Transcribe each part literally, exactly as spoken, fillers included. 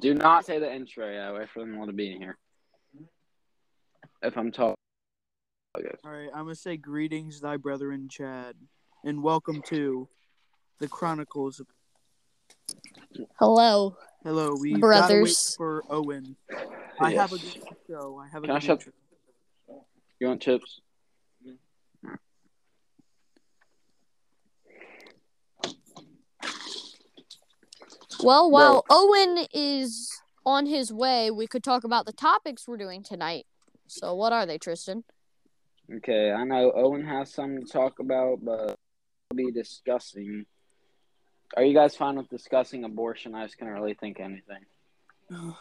Do not say the intro. Yeah, wait for them all to be in here. If I'm talking. Okay. All right, I'm going to say greetings, thy brethren, Chad, and welcome to the Chronicles of... Hello. Hello, we brothers. Gotta wait for Owen. Yes. I have a good show. I have a Can good I intro. You want chips? Well, while Bro. Owen is on his way, we could talk about the topics we're doing tonight. So what are they, Tristan? Okay, I know Owen has something to talk about, but we'll be discussing. Are you guys fine with discussing abortion? I just can't really think of anything.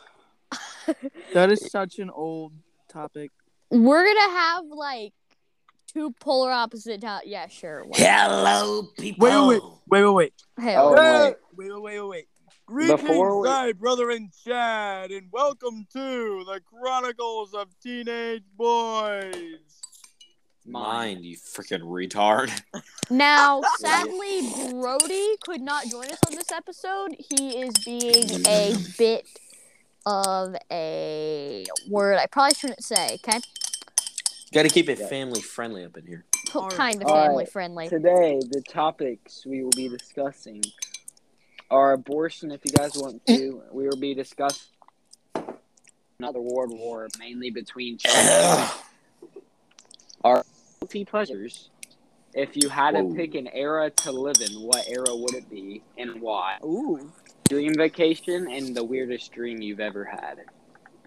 That is such an old topic. We're going to have, like, two polar opposite topics. Yeah, sure. Why? Hello, people. Wait, wait, wait, wait, wait. Hey, oh, wait. wait, wait, wait, wait, wait. Greetings, we... thy brother and Chad, and welcome to the Chronicles of Teenage Boys. Mind, you freaking retard. Now, sadly, Brody could not join us on this episode. He is being a bit of a word I probably shouldn't say, okay? Gotta keep it family-friendly up in here. Oh, kind of family-friendly. Right. Today, the topics we will be discussing are abortion, if you guys want to. We will be discussing another world war, mainly between children. Our guilty pleasures. If you had Whoa. to pick an era to live in, what era would it be and why? Ooh. Dream vacation and the weirdest dream you've ever had.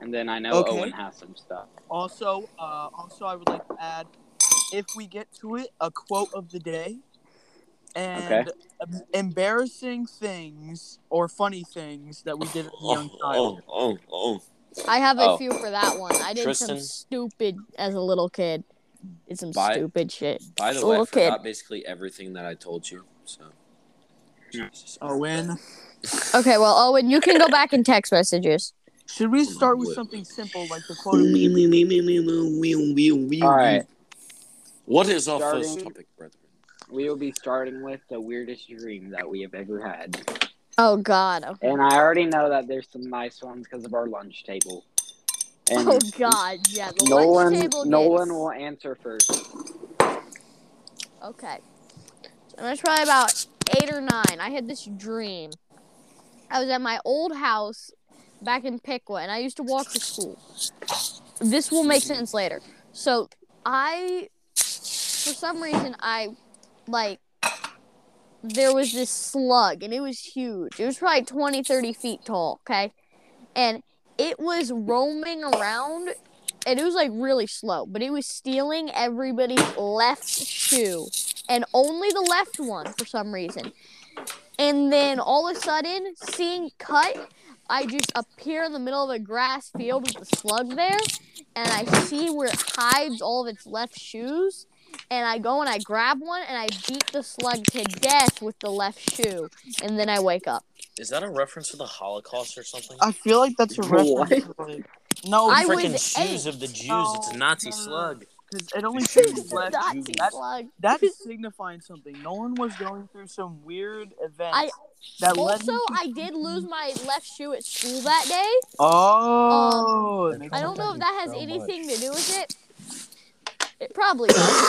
And then I know okay. Owen has some stuff. Also, uh, also I would like to add, if we get to it, a quote of the day. And okay. embarrassing things or funny things that we did as a young child. Oh, oh, oh. I have a oh. few for that one. I did Tristan. some stupid as a little kid. It's some by, stupid shit. By the way, I forgot kid. basically everything that I told you. So, Owen. Okay, well, Owen, you can go back in text messages. Should we start with something simple like the quote? Of- All right. What is our starting, first topic, brethren? We will be starting with the weirdest dream that we have ever had. Oh God! Okay. And I already know that there's some nice ones because of our lunch table. And oh God! Yeah, the Nolan, lunch table. Nolan will answer first. Okay, so I'm gonna try about eight or nine. I had this dream. I was at my old house back in Piqua, and I used to walk to school. This will make sense later. So I, for some reason, I like there was this slug, and it was huge. It was probably twenty, thirty feet tall. Okay, and it was roaming around, and it was, like, really slow, but it was stealing everybody's left shoe, and only the left one for some reason. And then all of a sudden, seeing cut, I just appear in the middle of a grass field with the slug there, and I see where it hides all of its left shoes, and I go and I grab one, and I beat the slug to death with the left shoe, and then I wake up. Is that a reference to the Holocaust or something? I feel like that's a reference. What? No, I freaking shoes eight. of the Jews. No, it's a Nazi no. slug. Because it only shows left. Nazi slug. That is signifying something. Nolan was going through some weird event. I that also led I did lose my left shoe at school that day. Oh. Um, I don't know if that has so anything much. to do with it. It probably does.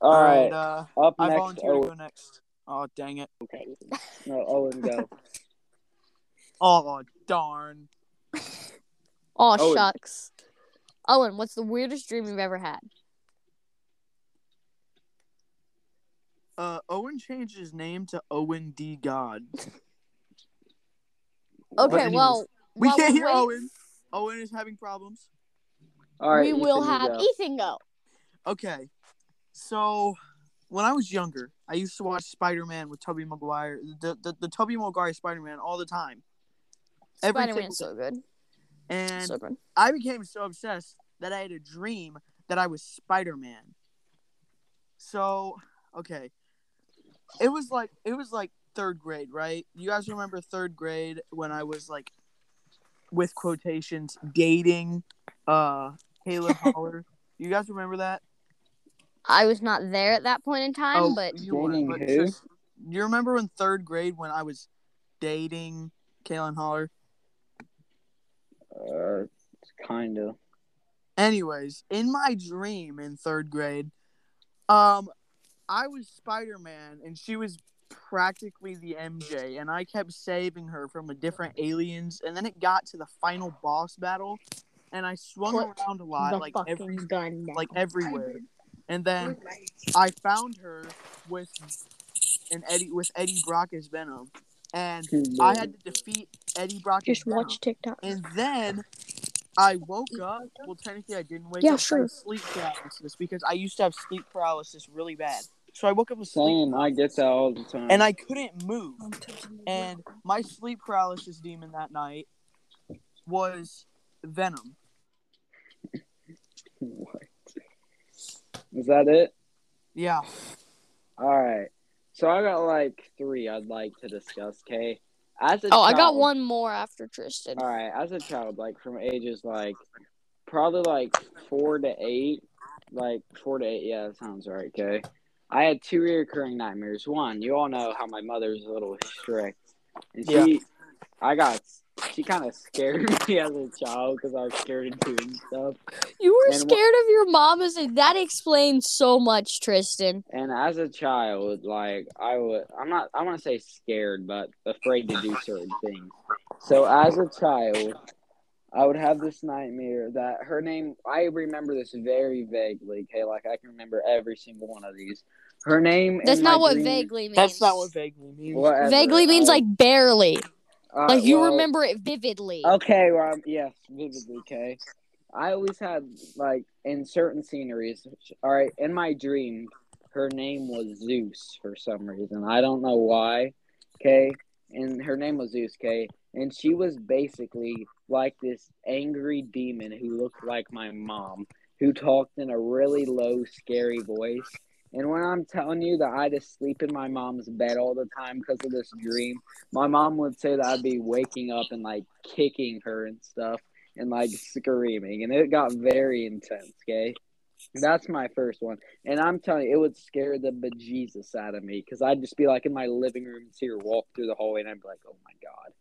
All right. And, uh, up I next. I volunteer oh. to go next. Oh, dang it. Okay. No, Owen, go. Oh, darn. Oh, Owen. Shucks. Owen, what's the weirdest dream you've ever had? Uh, Owen changed his name to Owen D. God. Okay, well... We can't hear wait. Owen. Owen is having problems. All right, we Ethan, will have go. Ethan go. Okay. So... When I was younger, I used to watch Spider-Man with Tobey Maguire, the the, the Tobey Maguire Spider-Man all the time. Spider-Man's so good. And so good. I became so obsessed that I had a dream that I was Spider-Man. So, okay. It was like it was like third grade, right? You guys remember third grade when I was like with quotations dating uh Caleb Holler? You guys remember that? I was not there at that point in time, oh, but... You, were, but just, you remember in third grade when I was dating Kalen Holler? Uh, kind of. Anyways, in my dream in third grade, um, I was Spider-Man, and she was practically the M J, and I kept saving her from a different aliens, and then it got to the final boss battle, and I swung what around a lot, like every gun like everywhere, and then I found her with an Eddie with Eddie Brock as Venom, and yeah. I had to defeat Eddie Brock. Just as watch Venom. TikTok, and then I woke up. Well, technically, I didn't wake yeah, up. Sure. I had sleep paralysis because I used to have sleep paralysis really bad. So I woke up with sleep. Same, I get that all the time. And I couldn't move. And my sleep paralysis demon that night was Venom. What? Is that it? Yeah. All right. So I got like three I'd like to discuss, Kay. As a oh, child, I got one more after Tristan. All right. As a child, like from ages like probably like four to eight, like four to eight. Yeah, that sounds right, Kay. I had two recurring nightmares. One, you all know how my mother's a little strict. And she, yeah. I got, she kind of scared me as a child because I was scared of doing stuff. You were and scared wh- of your mom. As a, that explains so much, Tristan. And as a child, like, I would, I'm not, I want to say scared, but afraid to do certain things. So as a child, I would have this nightmare that her name, I remember this very vaguely, okay? Like, I can remember every single one of these. Her name... That's not what dream, vaguely means. That's not what vaguely means. Whatever. Vaguely means, like, barely. Uh, like, you well, remember it vividly. Okay, well, yes, vividly, okay? I always had, like, in certain sceneries, all right, in my dream, her name was Zeus for some reason. I don't know why, okay? And her name was Zeus, okay? And she was basically... like this angry demon who looked like my mom, who talked in a really low, scary voice. And when I'm telling you that I just sleep in my mom's bed all the time because of this dream, my mom would say that I'd be waking up and, like, kicking her and stuff and, like, screaming. And it got very intense, okay? That's my first one. And I'm telling you, it would scare the bejesus out of me because I'd just be, like, in my living room and see her walk through the hallway, and I'd be like, oh, my God.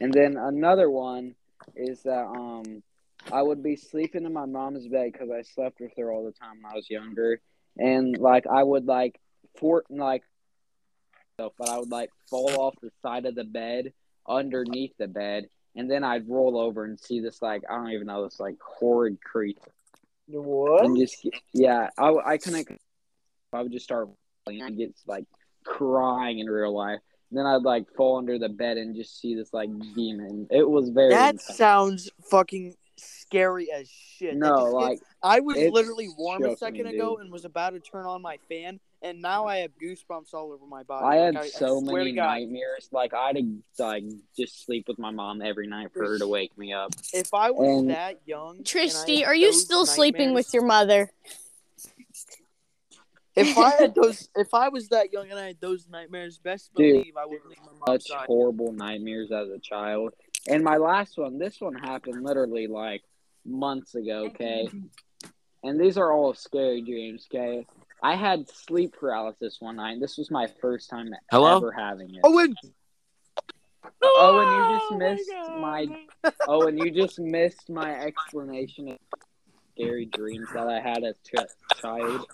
And then another one is that um I would be sleeping in my mom's bed because I slept with her all the time when I was younger, and like I would like fort like but I would like fall off the side of the bed underneath the bed, and then I'd roll over and see this like I don't even know this like horrid creature. What? And just yeah, I I couldn't. I would just start and get like crying in real life. Then I'd, like, fall under the bed and just see this, like, demon. It was very... That intense. Sounds fucking scary as shit. No, like... Gets... I was literally warm a second me, ago dude. And was about to turn on my fan, and now I have goosebumps all over my body. I had like, I, so I many nightmares. Like, I would like, just sleep with my mom every night for her to wake me up. If I was and... that young... Tristy, are you still nightmares... sleeping with your mother? If I had those, if I was that young and I had those nightmares, best believe Dude, I wouldn't leave my mom's side. Such horrible nightmares as a child. And my last one, this one happened literally like months ago, okay? And these are all scary dreams, okay? I had sleep paralysis one night. This was my first time Hello? ever having it. Owen! Oh, and you just missed my. my oh, and you just missed my explanation of scary dreams that I had as a child.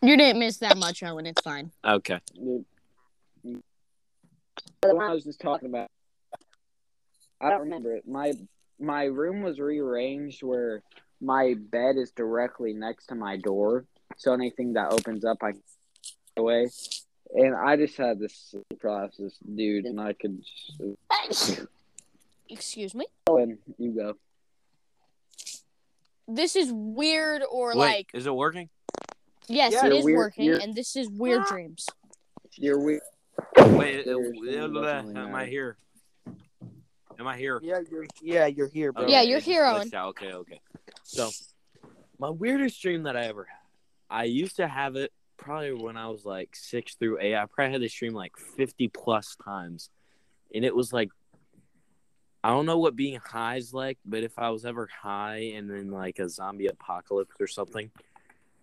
You didn't miss that much, Owen. It's fine. Okay. The one I was just talking about, I don't remember it. My my room was rearranged where my bed is directly next to my door, so anything that opens up, I can away. And I just had this process, dude, and I could. Just... Excuse me. Owen, you go. This is weird, or Wait, like. Is it working? Yes, yeah, it is weird, working, and this is Weird Dreams. You're weird. Wait, am I here? Am I here? Yeah, you're, yeah, you're here, bro. Okay, yeah, you're here, Owen. Okay, okay. So, my weirdest dream that I ever had, I used to have it probably when I was like six through eight. I probably had this dream like fifty-plus times, and it was like, I don't know what being high is like, but if I was ever high and then like a zombie apocalypse or something...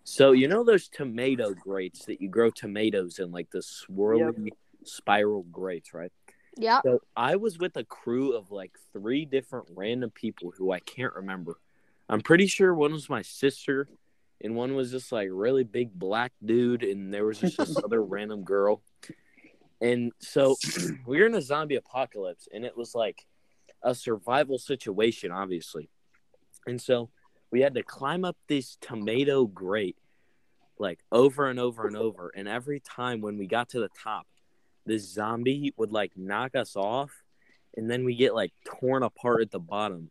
So, you know those tomato grates that you grow tomatoes in, like the swirly yep. spiral grates, right? Yeah. So I was with a crew of like three different random people who I can't remember. I'm pretty sure one was my sister, and one was just like really big black dude, and there was just this other random girl. And so we were in a zombie apocalypse, and it was like a survival situation, obviously. And so we had to climb up this tomato grate like over and over and over. And every time when we got to the top, this zombie would like knock us off, and then we get like torn apart at the bottom.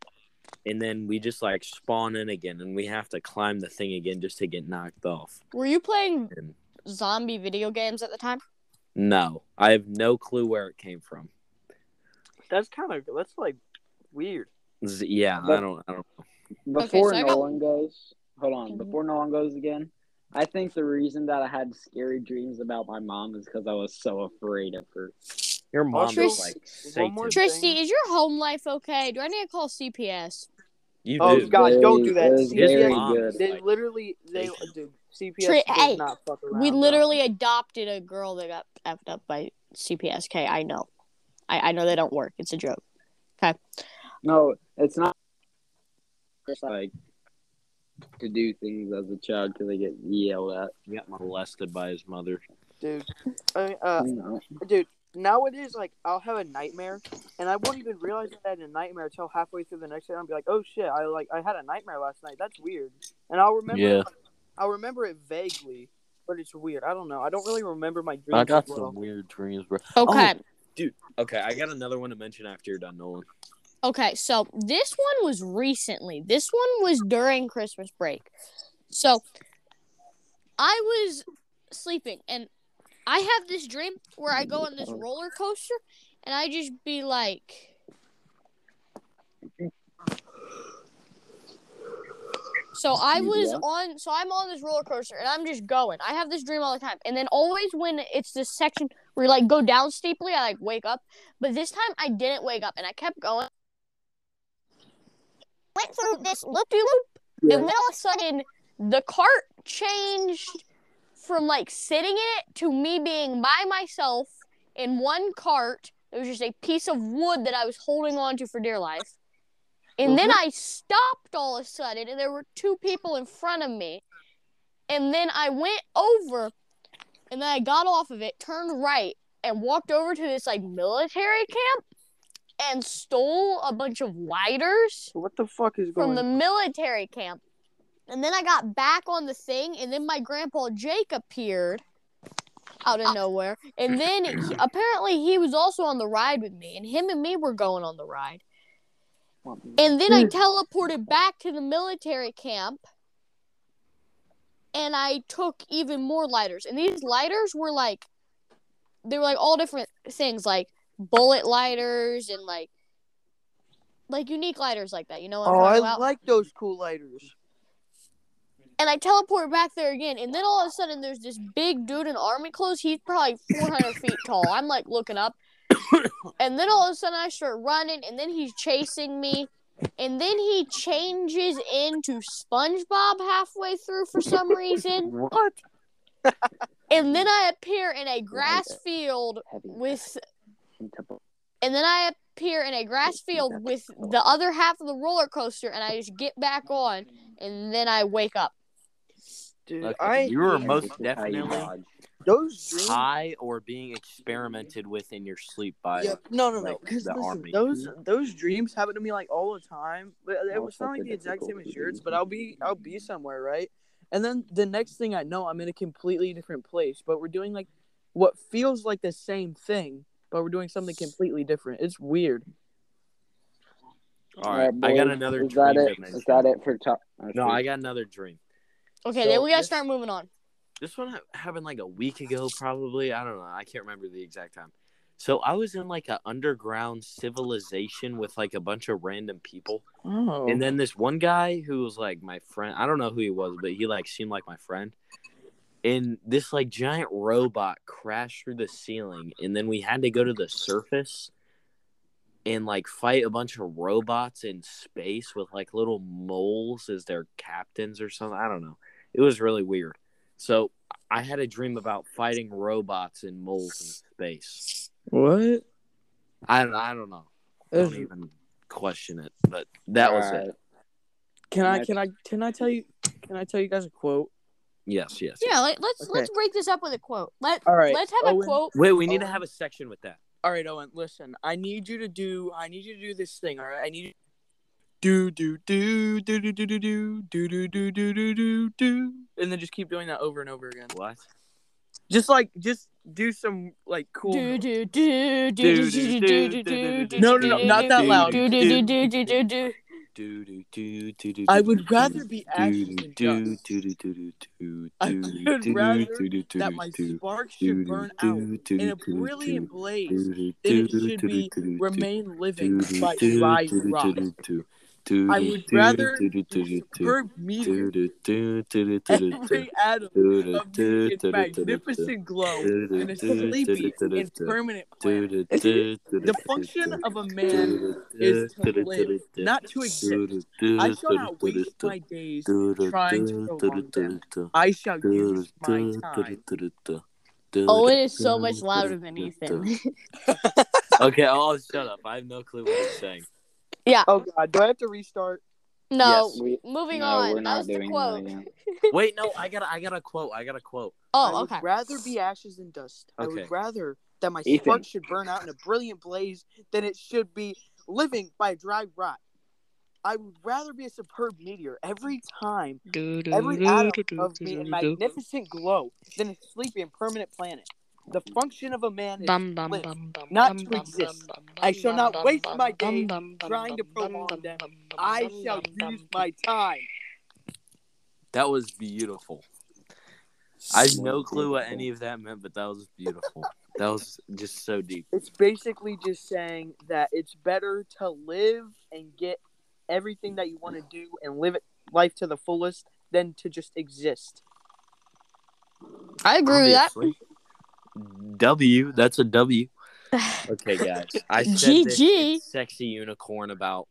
And then we just, like, spawn in again, and we have to climb the thing again just to get knocked off. Were you playing and... zombie video games at the time? No. I have no clue where it came from. That's kind of, that's, like, weird. Z- yeah, but, I don't I don't know. Before okay, so Nolan got... goes, hold on, before Nolan goes again, I think the reason that I had scary dreams about my mom is because I was so afraid of her. Your mom oh, is like Satan. Tristy, is your home life okay? Do I need to call C P S? You oh, do. God, don't do that. C P S, they like, literally, they do. C P S Tr- does hey, not fuck around. We literally though. adopted a girl that got effed up by C P S. Okay, I know. I, I know they don't work. It's a joke. Okay. No, it's not. It's like to do things as a child because they get yelled at. He got molested by his mother. Dude. I mean, uh, no. Dude. Nowadays, like, I'll have a nightmare, and I won't even realize that I had a nightmare until halfway through the next day. I'll be like, oh, shit, I like I had a nightmare last night. That's weird. And I'll remember yeah. it, I'll remember it vaguely, but it's weird. I don't know. I don't really remember my dreams. I got well. some weird dreams, bro. Okay. Oh, dude, okay, I got another one to mention after you're done, Nolan. Okay, so this one was recently. This one was during Christmas break. So, I was sleeping, and I have this dream where I go on this roller coaster, and I just be like, so I was on, so I'm on this roller coaster, and I'm just going. I have this dream all the time, and then always when it's this section where you like go down steeply, I like wake up. But this time I didn't wake up, and I kept going. Went through this loop-de-loop, and then all of a sudden the cart changed from, like, sitting in it to me being by myself in one cart. It was just a piece of wood that I was holding on to for dear life. And mm-hmm. then I stopped all of a sudden, and there were two people in front of me. And then I went over, and then I got off of it, turned right, and walked over to this, like, military camp and stole a bunch of lighters. What the fuck is going on? From the military camp. And then I got back on the thing, and then my grandpa Jake appeared out of nowhere. And then he, apparently he was also on the ride with me, and him and me were going on the ride. And then I teleported back to the military camp, and I took even more lighters. And these lighters were like, they were like all different things, like bullet lighters and like, like unique lighters like that. You know what I'm oh, talking about? Oh, I like those cool lighters. And I teleport back there again, and then all of a sudden there's this big dude in army clothes. He's probably four hundred feet tall. I'm, like, looking up. And then all of a sudden I start running, and then he's chasing me. And then he changes into SpongeBob halfway through for some reason. What? And then I appear in a grass field with... And then I appear in a grass field with the other half of the roller coaster, and I just get back on, and then I wake up. Dude, okay. I you were most definitely those dreams, high or being experimented with in your sleep by yeah, no, no, like, no. The listen, army. Those those dreams happen to me like all the time. But it was not like the exact same as yours. But I'll be I'll be somewhere, right? And then the next thing I know, I'm in a completely different place. But we're doing like what feels like the same thing, but we're doing something completely different. It's weird. All right, All right I got another is dream. That it? Is that it for top? Okay. No, I got another dream. Okay, so then we got to start moving on. This one happened like a week ago probably. I don't know. I can't remember the exact time. So I was in like an underground civilization with like a bunch of random people. Oh. And then this one guy who was like my friend. I don't know who he was, but he like seemed like my friend. And this like giant robot crashed through the ceiling. And then we had to go to the surface and, like, fight a bunch of robots in space with, like, little moles as their captains or something. I don't know. It was really weird. So, I had a dream about fighting robots and moles in space. What? I I don't know. I don't was... even question it. But that All was right. it. Can I can I can I tell you can I tell you guys a quote? Yes, yes. Yeah, yes. let's okay. let's break this up with a quote. Let All right, let's have Owen. a quote. Wait, we need Owen. to have a section with that. All right, Owen, listen. I need you to do I need you to do this thing, all right? I need you do do do do do do do do do do do do do do, and then just keep doing that over and over again. What? Just like just do some like cool. Do do do do do do do do. No, no, no, not that loud. Do do do do do do. Do do do do do. I would rather be ashes than dust. Do do do do do. I would rather that my spark should burn out in a brilliant blaze than it should be remain living by dry rock. I would rather superb meteor every atom of its magnificent glow in a sleepy and permanent planet. The function of a man is to live, not to exist. I shall not waste my days trying to prolong them. I shall use my time. Oh, it is so much louder than Ethan. Okay, I'll shut up. I have no clue what I'm saying. Yeah. Oh God! Do I have to restart? No. Yes. We, Moving no, on. We're not that was doing the quote. Right Wait, no. I got. I got a quote. I got a quote. Oh, I okay. Would rather be ashes than dust. Okay. I would rather that my Ethan. spark should burn out in a brilliant blaze than it should be living by dry rot. I would rather be a superb meteor every time, every atom of me in magnificent glow than a sleepy and permanent planet. The function of a man is bum, bum, live, bum, bum, not to bum, exist. Bum, bum, I shall not bum, waste bum, my days bum, bum, trying to prolong bum, them. Bum, bum, I shall bum, use bum, my time. That was beautiful. I have no clue what any of that meant, but that was beautiful. That was just so deep. It's basically just saying that it's better to live and get everything that you want to do and live life to the fullest than to just exist. I agree Obviously. with that. W. That's a W. Okay, guys. I said G G. This sexy unicorn about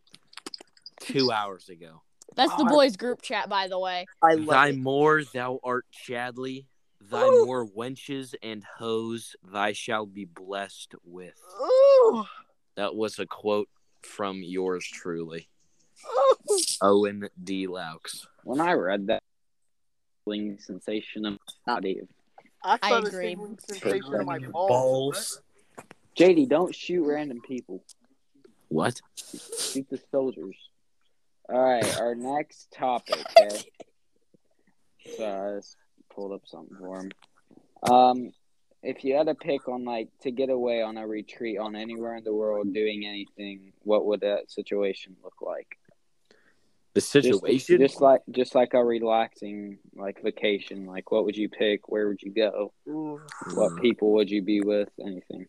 two hours ago. That's the oh, boys' group chat, by the way. I love Thy it. more thou art chadly, thy Ooh. more wenches and hoes thy shall be blessed with. Ooh. That was a quote from yours truly, Ooh. Owen D. Laux. When I read that, sensation of not even. I, I agree. Of my balls. balls. J D, don't shoot random people. What? Shoot the soldiers. All right, our next topic. Okay? So I just pulled up something for him. Um, if you had to pick on like to get away on a retreat on anywhere in the world doing anything, what would that situation look like? The situation, just, just like just like a relaxing like vacation, like what would you pick? Where would you go? Ooh. What people would you be with? Anything?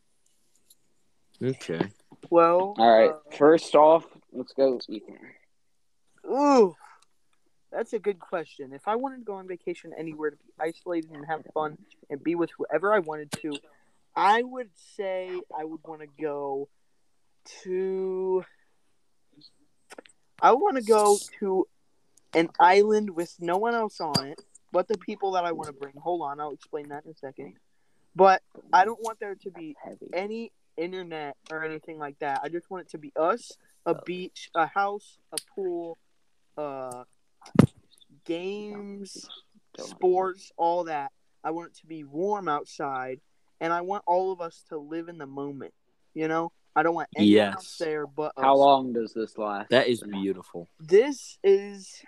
Okay. Well, all right. Uh, First off, let's go. Ethan. Ooh, that's a good question. If I wanted to go on vacation anywhere to be isolated and have fun and be with whoever I wanted to, I would say I would want to go to. I want to go to an island with no one else on it but the people that I want to bring. Hold on, I'll explain that in a second. But I don't want there to be any internet or anything like that. I just want it to be us, a beach, a house, a pool, uh, games, sports, all that. I want it to be warm outside, and I want all of us to live in the moment, you know? I don't want anyone yes. else there but us. How long does this last? That is beautiful. This is...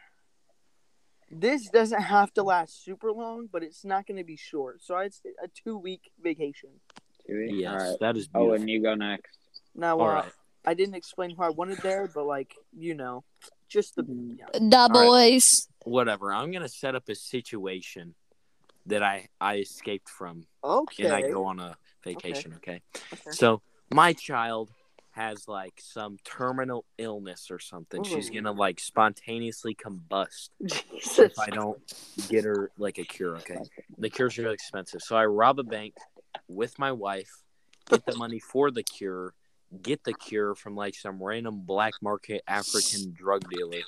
This doesn't have to last super long, but it's not going to be short. So it's a two-week vacation. Two weeks? Yes, right. That is beautiful. Oh, and you go next. Now, uh, right. I didn't explain who I wanted there, but, like, you know, just the... Yeah. Da boys. Right. Whatever. I'm going to set up a situation that I, I escaped from. Okay. And I go on a vacation, okay? okay? okay. So... My child has, like, some terminal illness or something. Ooh. She's going to, like, spontaneously combust Jesus. if I don't get her, like, a cure, okay? The cure's really expensive. So I rob a bank with my wife, get the money for the cure, get the cure from, like, some random black market African drug dealer.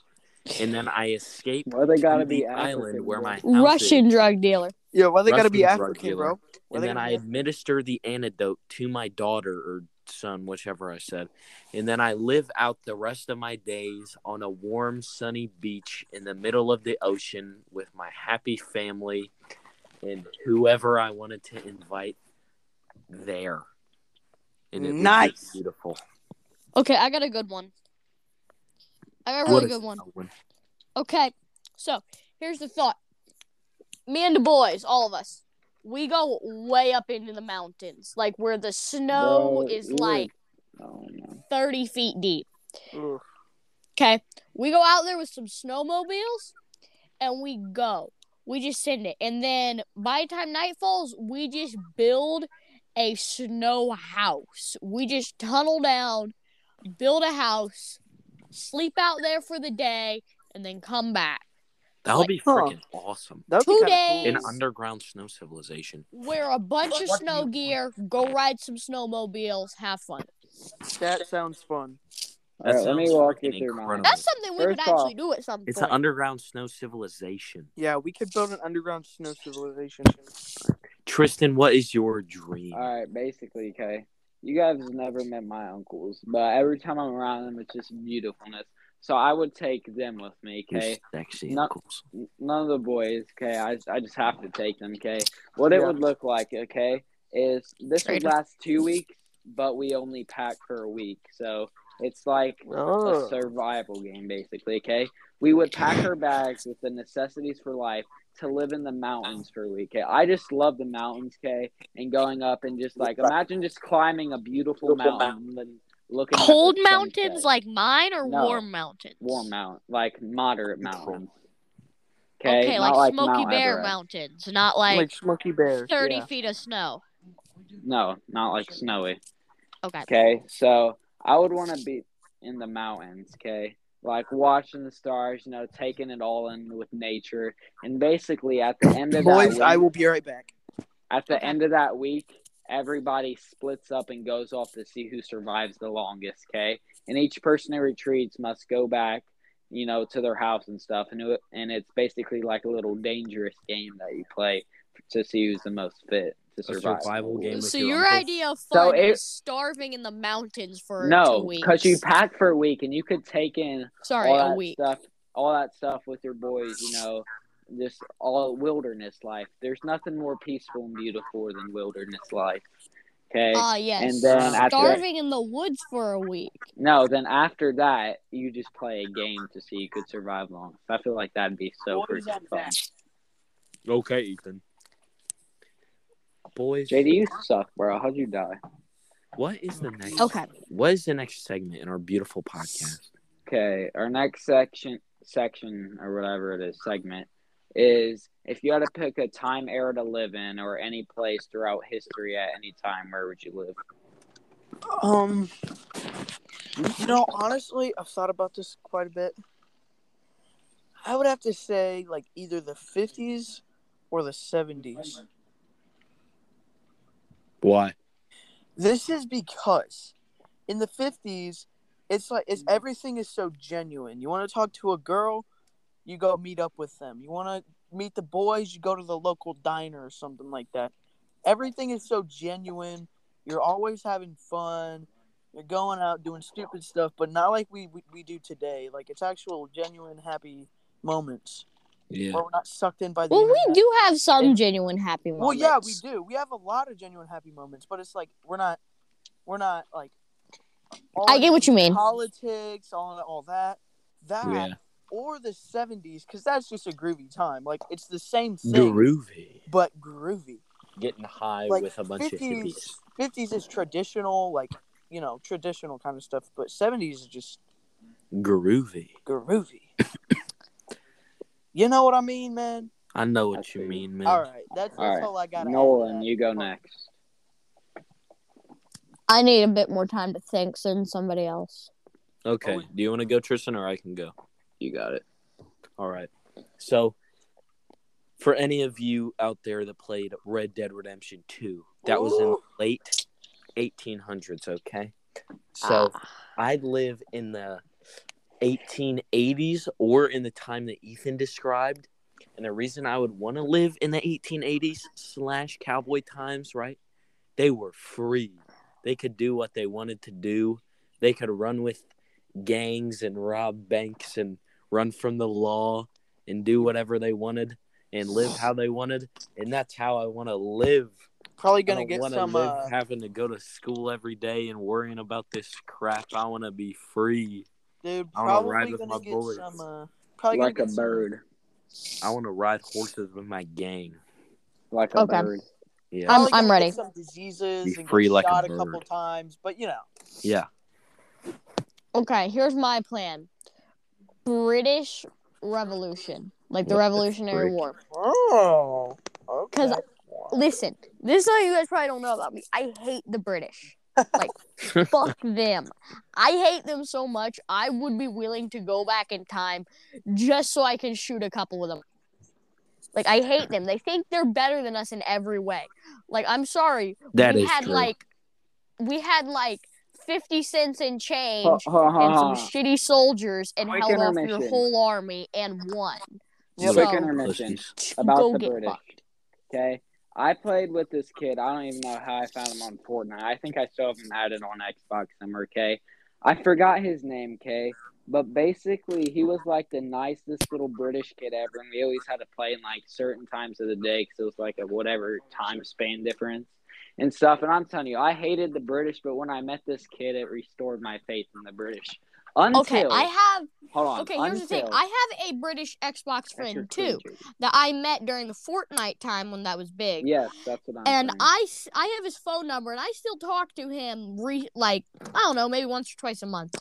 And then I escape well, they gotta to be the African, island where my house Russian is. drug dealer. Yeah, why well, they Russian gotta be African, bro? Why and then I administer the antidote to my daughter or sun, whichever I said. And then I live out the rest of my days on a warm, sunny beach in the middle of the ocean with my happy family and whoever I wanted to invite there. And it nice. Beautiful. Okay, I got a good one. I got a really good one. one. Okay, so here's the thought. Me and the boys, all of us, we go way up into the mountains, like where the snow no, is ew. like oh, no. thirty feet deep. Ugh. Okay, we go out there with some snowmobiles, and we go. We just send it. And then by the time night falls, we just build a snow house. We just tunnel down, build a house, sleep out there for the day, and then come back. That'll like, be freaking huh. awesome. That'd Two be days. Cool. An underground snow civilization. Wear a bunch of snow gear, go ride some snowmobiles, have fun. That sounds fun. That right, sounds let me walk you through mine. That's something we First could off, actually do at some point. It's an underground snow civilization. Yeah, we could build an underground snow civilization. Tristan, what is your dream? All right, basically, okay. You guys have never met my uncles, but every time I'm around them, it's just beautifulness. So I would take them with me, okay? Sexy none, uncles. None of the boys, okay? I, I just have to take them, okay? What yeah. it would look like, okay, is this would last two weeks, but we only pack for a week. So it's like oh. a survival game, basically, okay? We would pack our bags with the necessities for life to live in the mountains for a week, okay? I just love the mountains, okay? And going up and just, like, imagine just climbing a beautiful, beautiful mountain and looking cold mountains sunset. Like mine or no, warm mountains? Warm mountain, like moderate mountains. Okay, okay like, like Smoky Mount Bear Everett. Mountains, not like, like Smoky Bear. thirty yeah. feet of snow. No, not like snowy. Okay. Okay, so I would want to be in the mountains, okay? Like watching the stars, you know, taking it all in with nature. And basically at the end of Boys, that week, I will be right back. At the okay. end of that week, everybody splits up and goes off to see who survives the longest, okay? And each person who retreats must go back, you know, to their house and stuff. And it, and it's basically like a little dangerous game that you play to see who's the most fit to survive. A survival game. So your, your idea of fun so it, is starving in the mountains for no, two weeks. No, because you pack for a week and you could take in Sorry, all, a that week. Stuff, all that stuff with your boys, you know, this all wilderness life. There's nothing more peaceful and beautiful than wilderness life. Okay. Ah, uh, yes. And then after, starving in the woods for a week. No, then after that, you just play a game to see you could survive long. I feel like that'd be so pretty fun. Okay, Ethan. Boys. J D, you suck, bro. How'd you die? What is the next? Okay. What is the next segment in our beautiful podcast? Okay, our next section, section or whatever it is, segment. Is if you had to pick a time era to live in or any place throughout history at any time, where would you live? Um, you know, honestly, I've thought about this quite a bit. I would have to say, like, either the fifties or the seventies. Why? This is because in the fifties, it's like it's, everything is so genuine. You want to talk to a girl? You go meet up with them. You want to meet the boys, you go to the local diner or something like that. Everything is so genuine. You're always having fun. You're going out doing stupid stuff, but not like we, we, we do today. Like, it's actual genuine happy moments. Yeah. Where we're not sucked in by the Well, internet. We do have some and, genuine happy moments. Well, yeah, we do. We have a lot of genuine happy moments, but it's like we're not, we're not like. All I get what you mean. Politics, all all that, that. Yeah. Or the seventies, because that's just a groovy time. Like, it's the same thing. Groovy. But groovy. Getting high like, with a bunch fifties, of hippies. fifties is traditional, like, you know, traditional kind of stuff. But seventies is just... Groovy. Groovy. You know what I mean, man? I know what that's you mean, man. All right. That's, that's all, right. all I got to Nolan, add you go next. I need a bit more time to think than somebody else. Okay. Oh, do you want to go, Tristan, or I can go? You got it. All right. So, for any of you out there that played Red Dead Redemption two, that Ooh. was in the late eighteen hundreds, okay? So, ah. I'd live in the eighteen eighties or in the time that Ethan described. And the reason I would want to live in the eighteen eighties slash cowboy times, right? They were free. They could do what they wanted to do. They could run with gangs and rob banks and run from the law and do whatever they wanted and live how they wanted. And that's how I want to live. Probably going to get some live, uh... having to go to school every day and worrying about this crap. I want to be free. Dude, I want to ride with my boys. Some, uh, probably like a some... bird. I want to ride horses with my gang. Like a okay. bird. Yeah. I'm, I'm ready. Some diseases be and free like shot a, bird. a couple times, but you know. Yeah. Okay, here's my plan. British Revolution, like the what Revolutionary the War. Oh. Okay. Because listen, this is something you guys probably don't know about me. I hate the British. Like, fuck them. I hate them so much, I would be willing to go back in time just so I can shoot a couple of them. Like, I hate them. They think they're better than us in every way. Like, I'm sorry. That we is had, true. like, we had, like, fifty cents in change uh, uh, uh, and some shitty soldiers and held off your whole army and won. Yeah, so, quick intermission about the British. Fucked. Okay? I played with this kid. I don't even know how I found him on Fortnite. I think I still have him added on Xbox somewhere, okay? I forgot his name, okay? But basically, he was like the nicest little British kid ever, and we always had to play in like certain times of the day because it was like a whatever time span difference and stuff. And I'm telling you, I hated the British, but when I met this kid, it restored my faith in the British. Until, okay, I have. Hold on. Okay, here's until, the thing. I have a British Xbox friend too that I met during the Fortnite time when that was big. Yes, that's what I'm. And saying. I, I have his phone number, and I still talk to him. Re, like I don't know, maybe once or twice a month.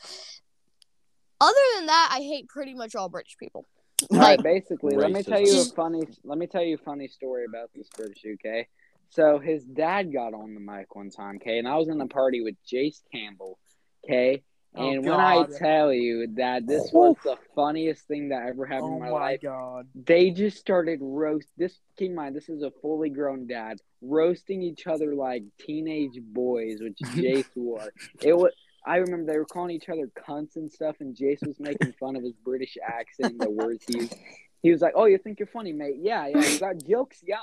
Other than that, I hate pretty much all British people. All like, right, basically, racist. let me tell you a funny. Let me tell you a funny story about this British U K. So his dad got on the mic one time, okay, and I was in the party with Jace Campbell, okay, and oh, when I tell you that this was the funniest thing that ever happened oh, in my, my life, God. They just started roast. This keep in mind, this is a fully grown dad roasting each other like teenage boys, which Jace wore. It was. I remember they were calling each other cunts and stuff, and Jace was making fun of his British accent and the words he used. He was like, oh, you think you're funny, mate? Yeah, yeah, you got jokes, yeah.